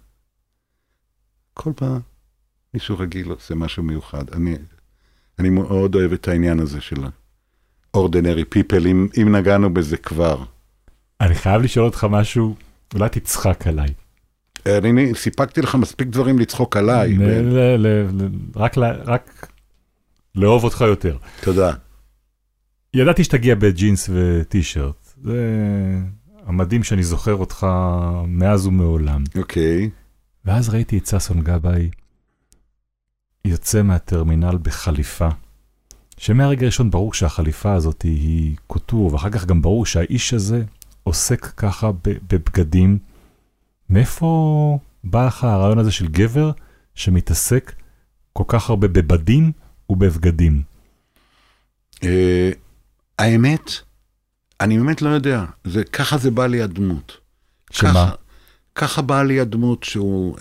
כל פעם מישהו רגיל עושה משהו מיוחד. אני... אני מאוד אוהב את העניין הזה של ordinary people, אם, אם נגענו בזה כבר. אני חייב לשאול אותך משהו, אולי תצחק עליי. אני סיפקתי לך מספיק דברים לצחוק עליי. ל- ב- ל- ל- ל- רק, רק לאהוב אותך יותר. תודה. ידעתי שתגיע בג'ינס וטישרט. זה המדהים שאני זוכר אותך מאז ומעולם. אוקיי. ואז ראיתי את סאסון גאבה. יוצא מהטרמינל בחליפה, שמהרגע הראשון ברור שהחליפה הזאת היא כותוב, ואחר כך גם ברור שהאיש הזה עוסק ככה בבגדים. מאיפה בא לך הרעיון הזה של גבר שמתעסק כל כך הרבה בבדים ובבגדים? האמת, אני באמת לא יודע. ככה זה בא לי הדמות. שמה? ככה בא לי הדמות שהוא...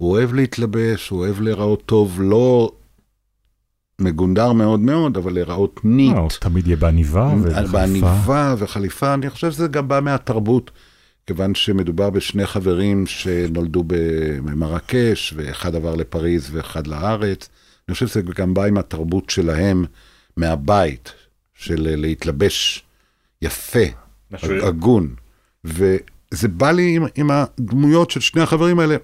הוא אוהב להתלבש, הוא אוהב להיראות טוב, לא מגונדר מאוד מאוד, אבל להיראות ניט. הוא תמיד יהיה בעניבה וחליפה. בעניבה וחליפה, אני חושב שזה גם בא מהתרבות, כיוון שמדובר בשני חברים שנולדו במרקש, ואחד עבר לפריז ואחד לארץ. אני חושב שזה גם בא עם התרבות שלהם מהבית, של להתלבש יפה, אגון. וזה בא לי עם, עם הדמויות של שני החברים האלה,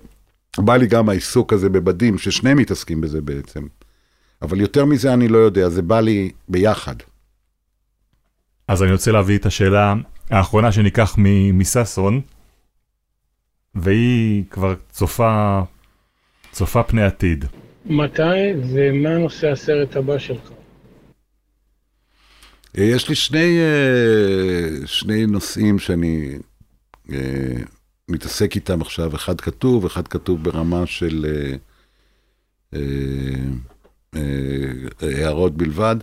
בא לי גם העיסוק הזה בבדים, ששניהם מתעסקים בזה בעצם. אבל יותר מזה אני לא יודע, זה בא לי ביחד. אז אני רוצה להביא את השאלה האחרונה שניקח מסאסון, והיא כבר צופה, צופה פני עתיד. מתי ומה נושא הסרט הבא שלך? יש לי שני, שני נושאים שאני... מתעסק איתם עכשיו, אחד כתוב, אחד כתוב ברמה של אה, אה, אה, הערות בלבד.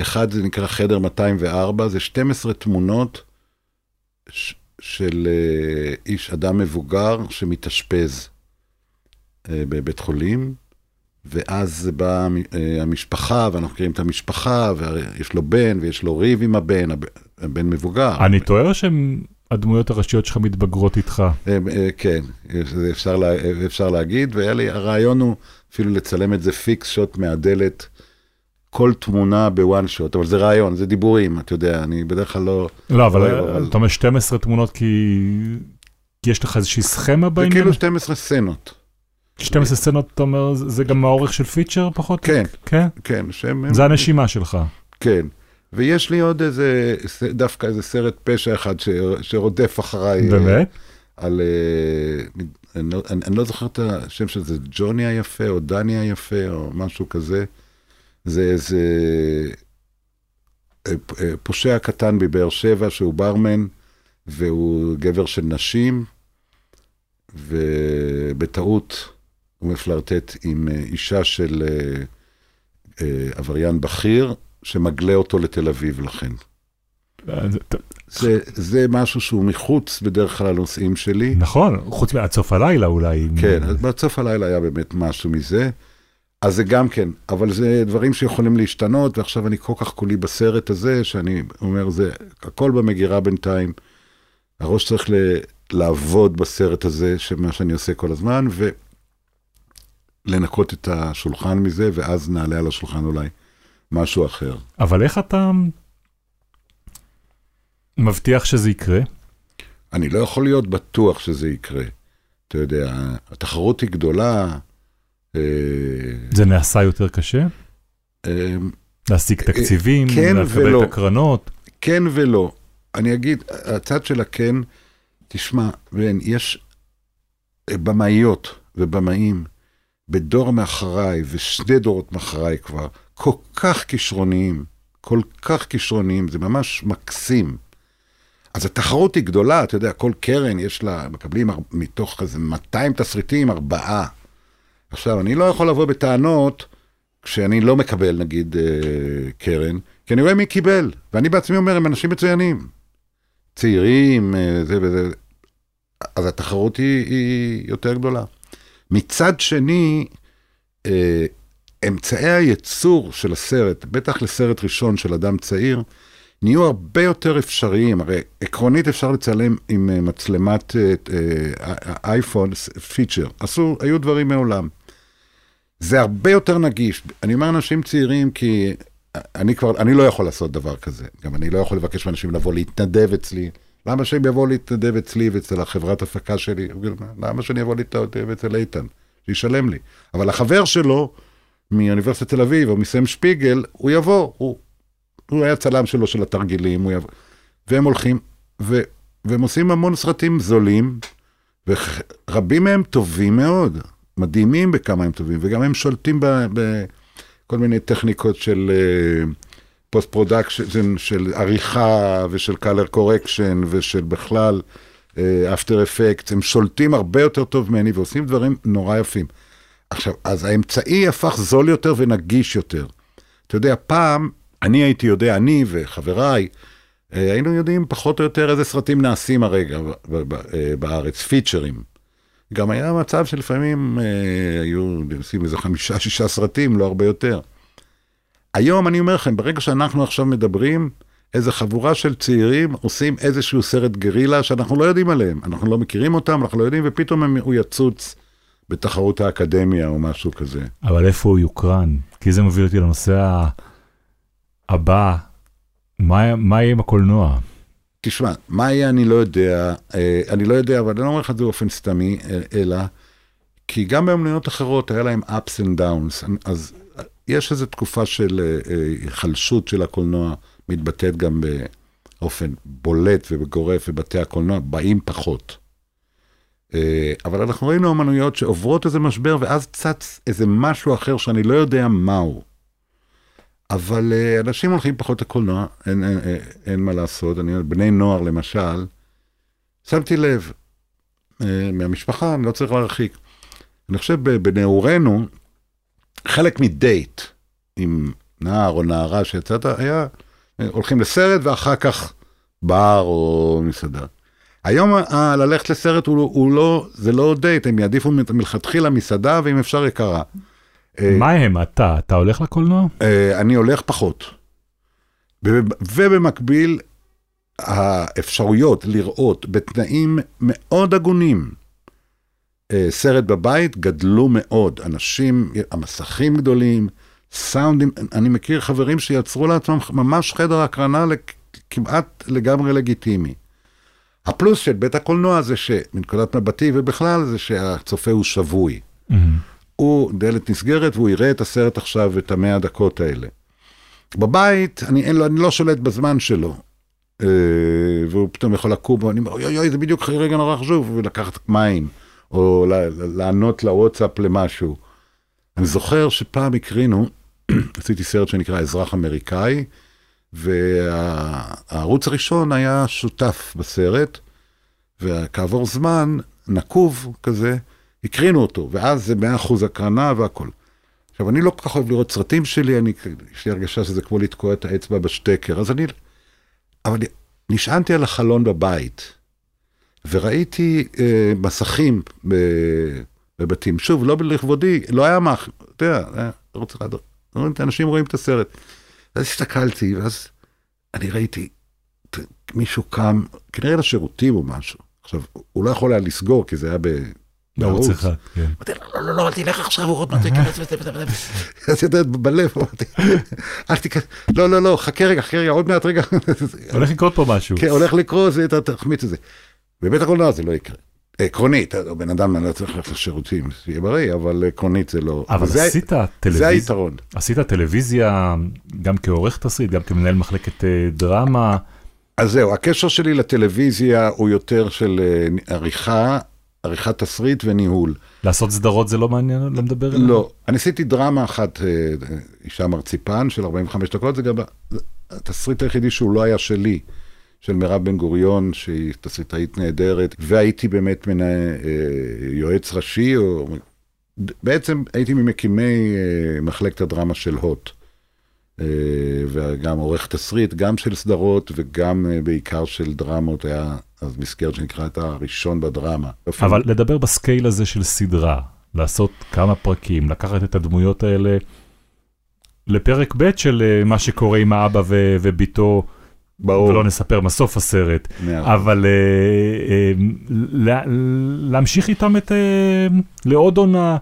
אחד זה נקרא חדר מאתיים וארבע, זה שתים עשרה תמונות ש- של אה, איש אדם מבוגר שמתאשפז אה, בבית חולים, ואז באה אה, המשפחה, ואנחנו מכירים את המשפחה, ויש לו בן, ויש לו ריב עם הבן, הבן, הבן מבוגר. אני טועה שהם... הדמויות הראשיות שלך מתבגרות איתך. כן, אפשר להגיד, והרעיון הוא אפילו לצלם את זה פיקס שוט מהדלת, כל תמונה בוואן שוט, אבל זה רעיון, זה דיבורים, אתה יודע, אני בדרך כלל לא... לא, אבל אתה אומר שתים עשרה תמונות כי יש לך איזושהי סכמה בעניין? זה כאילו שתים עשרה סצנות. שתים עשרה סצנות, אתה אומר, זה גם האורך של פיצ'ר פחות? כן. כן? זה הנשימה שלך. כן. ויש לי עוד איזה, דווקא איזה סרט פשע אחד ש, שרודף אחריי. באמת? על, אני, אני, אני לא זוכר את השם של זה, ג'וני היפה או דני היפה או משהו כזה. זה איזה פושע קטן בבאר שבע שהוא ברמן, והוא גבר של נשים, ובטעות הוא מפלרטט עם אישה של עבריין בכיר, שמגלה אותו לתל אביב לכן. זה, זה משהו שהוא מחוץ בדרך כלל הנושאים שלי. נכון, חוץ מהצוף הלילה אולי. כן, אז בצוף הלילה היה באמת משהו מזה. אז זה גם כן, אבל זה דברים שיכולים להשתנות, ועכשיו אני כל כך כולי בסרט הזה, שאני אומר, זה הכל במגירה בינתיים. הראש צריך ל- לעבוד בסרט הזה, שמה שאני עושה כל הזמן, ולנקות את השולחן מזה, ואז נעלה על השולחן אולי. משהו אחר. אבל איך אתה מבטיח שזה יקרה? אני לא יכול להיות בטוח שזה יקרה. אתה יודע, התחרות היא גדולה. זה נעשה יותר קשה? להשיג תקציבים, להקבל את הקרנות. כן ולא. אני אגיד, הצד של הכן, תשמע, יש במאיות ובמאים, בדור מאחריי ושני דורות מאחריי כבר, כל כך כישרוניים, כל כך כישרוניים, זה ממש מקסים. אז התחרות היא גדולה, אתה יודע, כל קרן יש לה, מקבלים מתוך איזה מאתיים תסריטים, ארבעה. עכשיו, אני לא יכול לבוא בטענות, כשאני לא מקבל, נגיד, קרן, כי אני רואה מי קיבל, ואני בעצמי אומר, הם אנשים מצוינים, צעירים, זה וזה, אז התחרות היא, היא יותר גדולה. מצד שני, אמצעי היצור של הסרט, בטח לסרט ראשון של אדם צעיר, נהיו הרבה יותר אפשריים, הרי עקרונית אפשר לצלם עם מצלמת אייפון, פיצ'ר, היו דברים מעולם. זה הרבה יותר נגיש, אני אומר אנשים צעירים כי אני כבר, אני לא יכול לעשות דבר כזה, גם אני לא יכול לבקש מאנשים לבוא להתנדב אצלי, למה שהם יבואו להתנדב אצלי ואצל החברת הפקה שלי, למה שאני אבוא להתנדב אצל איתן, שישלם לי, אבל החבר שלו מאוניברסיטת תל אביב או מסם שפיגל, הוא יבוא, הוא, הוא היה צלם שלו של התרגילים, הוא יבוא, והם הולכים, ו, והם עושים המון סרטים זולים, ורבים מהם טובים מאוד, מדהימים בכמה הם טובים, וגם הם שולטים בכל מיני טכניקות של פוסט פרודקשן, של עריכה ושל קלר קורקשן ושל בכלל אפטר אפקט, הם שולטים הרבה יותר טוב ממני ועושים דברים נורא יפים. עכשיו, אז האמצעי הפך זול יותר ונגיש יותר. אתה יודע, פעם, אני הייתי יודע, אני וחבריי, היינו יודעים פחות או יותר איזה סרטים נעשים הרגע בארץ, פיצ'רים. גם היה מצב שלפעמים אה, היו עושים איזה חמישה, שישה סרטים, לא הרבה יותר. היום אני אומר לכם, ברגע שאנחנו עכשיו מדברים, איזה חבורה של צעירים עושים איזשהו סרט גרילה שאנחנו לא יודעים עליהם, אנחנו לא מכירים אותם, אנחנו לא יודעים, ופתאום הם, הוא יצוץ בתחרות האקדמיה או משהו כזה. אבל איפה הוא יוקרן? כי זה מביא אותי לנושא הבא, מה, מה יהיה עם הקולנוע? תשמע, מה יהיה אני לא יודע, אני לא יודע, אבל אני לא אומר לך את זה באופן סתמי, אלא, כי גם באמנויות אחרות היה להם ups and downs, אז יש איזו תקופה של חלשות של הקולנוע, מתבטאת גם באופן בולט ובגורף, ובתי הקולנוע באים פחות. אבל אנחנו ראינו אמנויות שעוברות איזה משבר, ואז צץ איזה משהו אחר שאני לא יודע מהו. אבל אנשים הולכים פחות לקולנוע, אין, אין, אין, אין מה לעשות, אני, בני נוער למשל, שמתי לב אה, מהמשפחה, אני לא צריך להרחיק. אני חושב בנעורנו, חלק מדייט עם נער או נערה שיצאת, היה, הולכים לסרט ואחר כך בר או מסעדה. היום ה- ללכת לסרט הוא, הוא לא, זה לא דייט, הם יעדיפו מלכתחילה מסעדה ואם אפשר יקרה. מה הם? אתה? אתה הולך לקולנוע? אני הולך פחות. ובמקביל, האפשרויות לראות בתנאים מאוד הגונים, סרט בבית גדלו מאוד, אנשים, המסכים גדולים, סאונדים, אני מכיר חברים שיצרו לעצמם ממש חדר הקרנה כמעט לגמרי לגיטימי. הפלוס של בית הקולנוע זה שמנקודת מבטי ובכלל זה שהצופה הוא שבוי. הוא דלת נסגרת, והוא יראה את הסרט עכשיו, את המאה הדקות האלה. בבית, אני, אני, אני לא שולט בזמן שלו, אה, והוא פתאום יכול לקום, ואני אומר, יו, יו, זה בדיוק אחרי רגע נורא חשוב, ולקחת מים, או לענות לוואטסאפ למשהו. אני זוכר שפעם הקרינו, עשיתי סרט שנקרא אזרח אמריקאי, והערוץ הראשון היה שותף בסרט, וכעבור זמן, נקוב כזה, הקרינו אותו, ואז זה מאה אחוז הקרנה והכל. עכשיו, אני לא כל כך אוהב לראות סרטים שלי, אני, יש לי הרגשה שזה כמו לתקוע את האצבע בשטקר, אז אני, אבל נשענתי על החלון בבית, וראיתי אה, מסכים בבתים. שוב, לא לכבודי, לא היה מה, אתה יודע, אני רוצה לדעת, אנשים רואים את הסרט. אז הסתכלתי, ואז אני ראיתי, מישהו קם, כנראה לשירותים או משהו. עכשיו, הוא לא יכול היה לסגור, כי זה היה ב... בערוץ אחד, כן. אמרתי, לא, לא, לא, תלך עכשיו, הוא עוד מתי, כנס וזה, וזה, וזה. אז ידעת בלב, אמרתי, אל תיכנס, לא, לא, לא, חכה רגע, חכה רגע, עוד מעט רגע. הולך לקרות פה משהו. כן, הולך לקרות, תחמיץ את זה. בבית הקולנוע זה לא יקרה. עקרונית, בן אדם לא צריך ללכת לשירותים, יהיה בריא, אבל עקרונית זה לא... אבל זה, עשית טלוויזיה... זה היתרון. עשית טלוויזיה גם כעורך תסריט, גם כמנהל מחלקת דרמה. אז זהו, הקשר שלי לטלוויזיה הוא יותר של עריכה, עריכת תסריט וניהול. לעשות סדרות זה לא מעניין, לא מדבר אליי? לא, אני עשיתי דרמה אחת, אישה מרציפן של ארבעים וחמש דקות, זה גם התסריט היחידי שהוא לא היה שלי. של מירב בן גוריון, שהיא תסריטאית נהדרת, והייתי באמת מן היועץ ראשי, או... בעצם הייתי ממקימי מחלקת הדרמה של הוט, וגם עורך תסריט, גם של סדרות, וגם בעיקר של דרמות, היה אז מסגרת שנקרא את הראשון בדרמה. אבל אפילו... לדבר בסקייל הזה של סדרה, לעשות כמה פרקים, לקחת את הדמויות האלה, לפרק ב' של מה שקורה עם האבא ו- וביתו, באור. ולא נספר מסוף הסרט, מאחר. אבל אה, אה, אה, להמשיך איתם את, אה, לעוד עונה,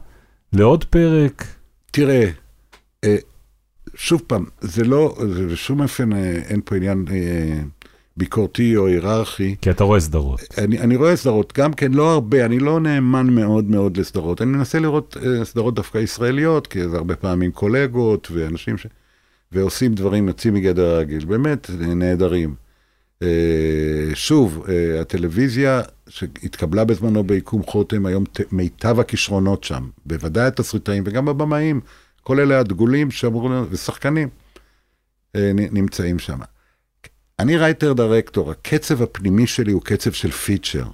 לעוד פרק. תראה, אה, שוב פעם, זה לא, זה בשום אופן אה, אין פה עניין אה, ביקורתי או היררכי. כי אתה רואה סדרות. אני, אני רואה סדרות, גם כן לא הרבה, אני לא נאמן מאוד מאוד לסדרות. אני מנסה לראות אה, סדרות דווקא ישראליות, כי זה הרבה פעמים קולגות ואנשים ש... ועושים דברים יוצאים מגדר הרגיל, באמת נהדרים. שוב, הטלוויזיה שהתקבלה בזמנו ביקום חותם, היום מיטב הכישרונות שם, בוודאי התסריטאים וגם הבמאים, כל אלה הדגולים שאמרו, ושחקנים נמצאים שם. אני רייטר דירקטור, הקצב הפנימי שלי הוא קצב של פיצ'ר.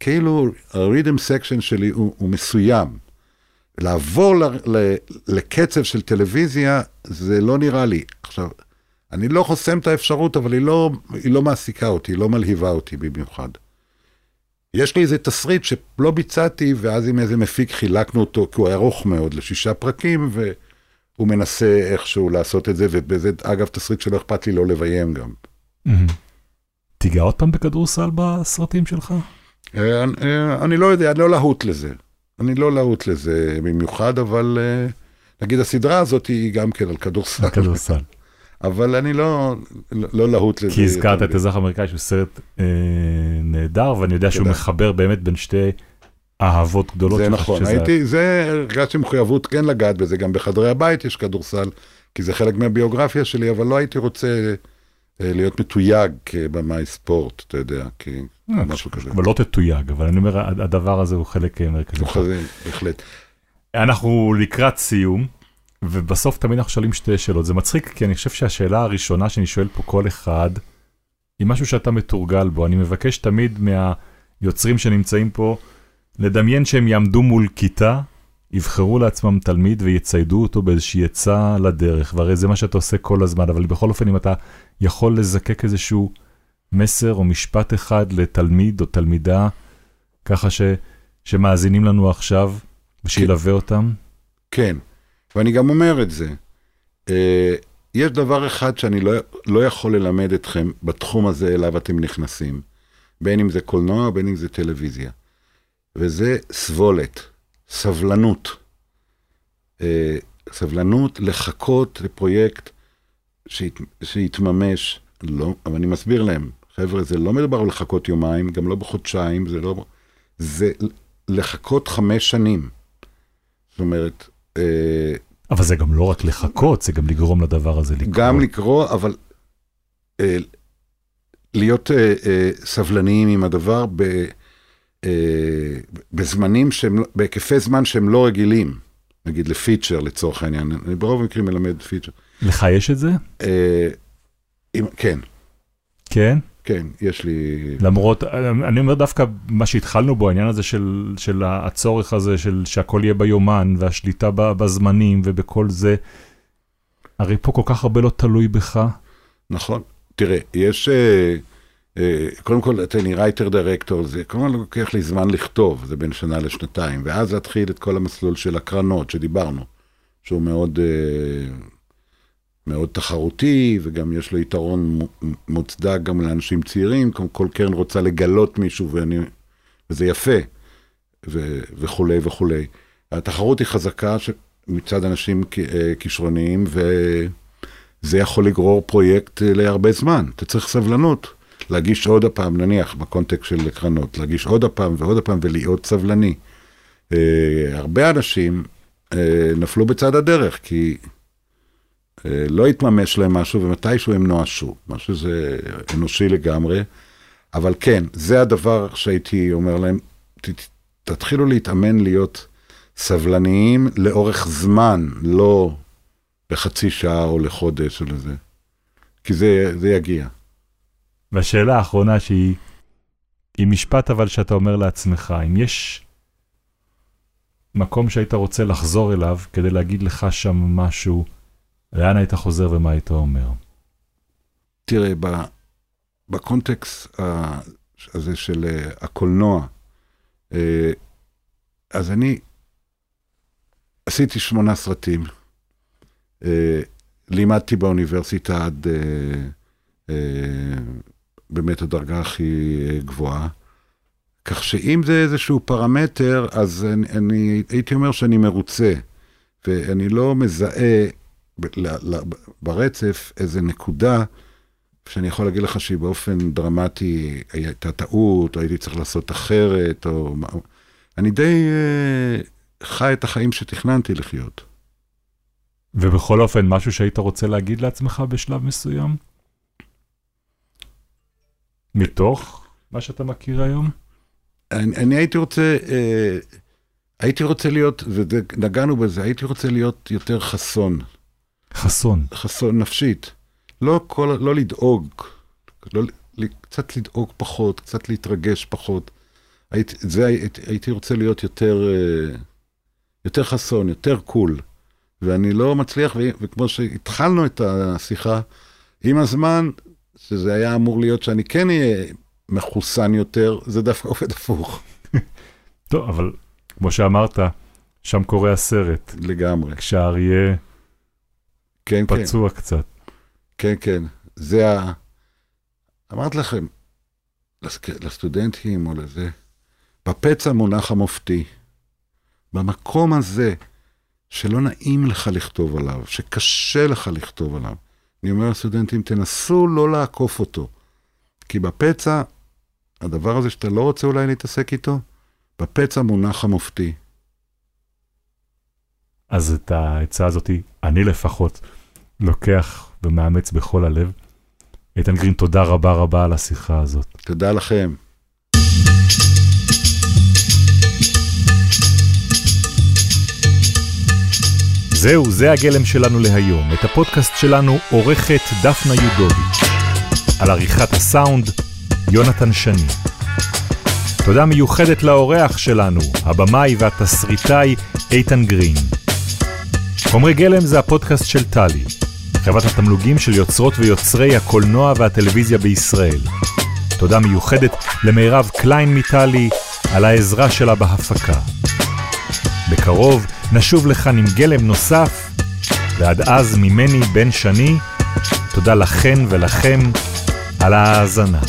כאילו הרידם סקשן שלי הוא, הוא מסוים. לעבור ל, ל, לקצב של טלוויזיה, זה לא נראה לי. עכשיו, אני לא חוסם את האפשרות, אבל היא לא, היא לא מעסיקה אותי, היא לא מלהיבה אותי במיוחד. יש לי איזה תסריט שלא ביצעתי, ואז עם איזה מפיק חילקנו אותו, כי הוא היה ארוך מאוד, לשישה פרקים, והוא מנסה איכשהו לעשות את זה, ובזה, אגב, תסריט שלא אכפת לי לא לביים גם. תיגע עוד פעם בכדורסל בסרטים שלך? אני לא יודע, אני לא להוט לזה. אני לא להוט לזה במיוחד, אבל נגיד הסדרה הזאת היא גם כן על כדורסל. על כדורסל. אבל אני לא, לא להוט לזה. כי הזכרת את אזרח אמריקאי שהוא סרט אה, נהדר, ואני יודע שהוא מחבר באמת בין שתי אהבות גדולות. זה נכון, הייתי, זה הרגשתי מחויבות כן לגעת בזה, גם בחדרי הבית יש כדורסל, כי זה חלק מהביוגרפיה שלי, אבל לא הייתי רוצה... להיות מתויג במאי ספורט, אתה יודע, כי משהו כזה. אבל לא תתויג, אבל אני אומר, הדבר הזה הוא חלק מרכזי. הוא חלק, בהחלט. אנחנו לקראת סיום, ובסוף תמיד אנחנו שואלים שתי שאלות. זה מצחיק, כי אני חושב שהשאלה הראשונה שאני שואל פה כל אחד, היא משהו שאתה מתורגל בו. אני מבקש תמיד מהיוצרים שנמצאים פה, לדמיין שהם יעמדו מול כיתה, יבחרו לעצמם תלמיד ויציידו אותו באיזושהי יצא לדרך, והרי זה מה שאתה עושה כל הזמן, אבל בכל אופן אם אתה יכול לזקק איזשהו מסר או משפט אחד לתלמיד או תלמידה, ככה ש, שמאזינים לנו עכשיו, ושילווה אותם. כן, ואני גם אומר את זה. יש דבר אחד שאני לא, לא יכול ללמד אתכם בתחום הזה אליו אתם נכנסים, בין אם זה קולנוע, בין אם זה טלוויזיה, וזה סבולת. סבלנות, סבלנות לחכות לפרויקט שית, שיתממש, לא, אבל אני מסביר להם, חבר'ה, זה לא מדבר על לחכות יומיים, גם לא בחודשיים, זה לא, זה לחכות חמש שנים, זאת אומרת... אבל זה גם לא רק לחכות, זה גם לגרום לדבר הזה לקרוא. גם לקרוא, אבל להיות סבלניים עם הדבר ב... בזמנים שהם, בהיקפי זמן שהם לא רגילים, נגיד לפיצ'ר לצורך העניין, אני ברוב המקרים מלמד פיצ'ר. לך יש את זה? כן. כן? כן, יש לי... למרות, אני אומר דווקא מה שהתחלנו בו, העניין הזה של הצורך הזה, שהכל יהיה ביומן, והשליטה בזמנים ובכל זה, הרי פה כל כך הרבה לא תלוי בך. נכון, תראה, יש... קודם כל, אני רייטר דירקטור, זה כמובן לוקח לי זמן לכתוב, זה בין שנה לשנתיים, ואז להתחיל את כל המסלול של הקרנות שדיברנו, שהוא מאוד, מאוד תחרותי, וגם יש לו יתרון מוצדק גם לאנשים צעירים, כמו כל קרן רוצה לגלות מישהו, ואני, וזה יפה, ו, וכו' וכו'. התחרות היא חזקה מצד אנשים כישרוניים, וזה יכול לגרור פרויקט להרבה זמן, אתה צריך סבלנות. להגיש עוד הפעם, נניח, בקונטקסט של הקרנות, להגיש עוד הפעם ועוד הפעם ולהיות סבלני. Uh, הרבה אנשים uh, נפלו בצד הדרך, כי uh, לא התממש להם משהו, ומתישהו הם נואשו, משהו זה אנושי לגמרי, אבל כן, זה הדבר שהייתי אומר להם, תתחילו להתאמן להיות סבלניים לאורך זמן, לא לחצי שעה או לחודש או לזה, כי זה, זה יגיע. והשאלה האחרונה שהיא, היא משפט אבל שאתה אומר לעצמך, אם יש מקום שהיית רוצה לחזור אליו כדי להגיד לך שם משהו, לאן היית חוזר ומה היית אומר? תראה, בקונטקסט הזה של הקולנוע, אז אני עשיתי שמונה סרטים, לימדתי באוניברסיטה עד באמת הדרגה הכי גבוהה, כך שאם זה איזשהו פרמטר, אז אני, אני הייתי אומר שאני מרוצה, ואני לא מזהה ב, ל, ל, ברצף איזו נקודה, שאני יכול להגיד לך שהיא באופן דרמטי, הייתה טעות, או הייתי צריך לעשות אחרת, או... אני די uh, חי את החיים שתכננתי לחיות. ובכל אופן, משהו שהיית רוצה להגיד לעצמך בשלב מסוים? מתוך מה שאתה מכיר היום? אני, אני הייתי רוצה, אה, הייתי רוצה להיות, ונגענו בזה, הייתי רוצה להיות יותר חסון. חסון. חסון נפשית. לא, כל, לא לדאוג, לא, קצת לדאוג פחות, קצת להתרגש פחות. היית, זה, היית, הייתי רוצה להיות יותר, אה, יותר חסון, יותר קול. ואני לא מצליח, ו, וכמו שהתחלנו את השיחה, עם הזמן, שזה היה אמור להיות שאני כן אהיה מחוסן יותר, זה דווקא עובד הפוך. טוב, אבל כמו שאמרת, שם קורה הסרט. לגמרי. כשהאריה כן, פצוע כן. קצת. כן, כן. זה ה... אמרת לכם, לס... לסטודנטים או לזה, בפצע מונח המופתי, במקום הזה שלא נעים לך לכתוב עליו, שקשה לך לכתוב עליו, אני אומר לסטודנטים, תנסו לא לעקוף אותו, כי בפצע, הדבר הזה שאתה לא רוצה אולי להתעסק איתו, בפצע מונח המופתי. אז את ההצעה הזאת, אני לפחות, לוקח ומאמץ בכל הלב. איתן גרין, תודה רבה רבה על השיחה הזאת. תודה לכם. זהו, זה הגלם שלנו להיום. את הפודקאסט שלנו עורכת דפנה יודוביץ'. על עריכת הסאונד, יונתן שני. תודה מיוחדת לאורח שלנו, הבמאי והתסריטאי איתן גרין. חומרי גלם זה הפודקאסט של טלי, חברת התמלוגים של יוצרות ויוצרי הקולנוע והטלוויזיה בישראל. תודה מיוחדת למירב קליין מטלי על העזרה שלה בהפקה. בקרוב נשוב לכאן עם גלם נוסף, ועד אז ממני בן שני, תודה לכן ולכם על ההאזנה.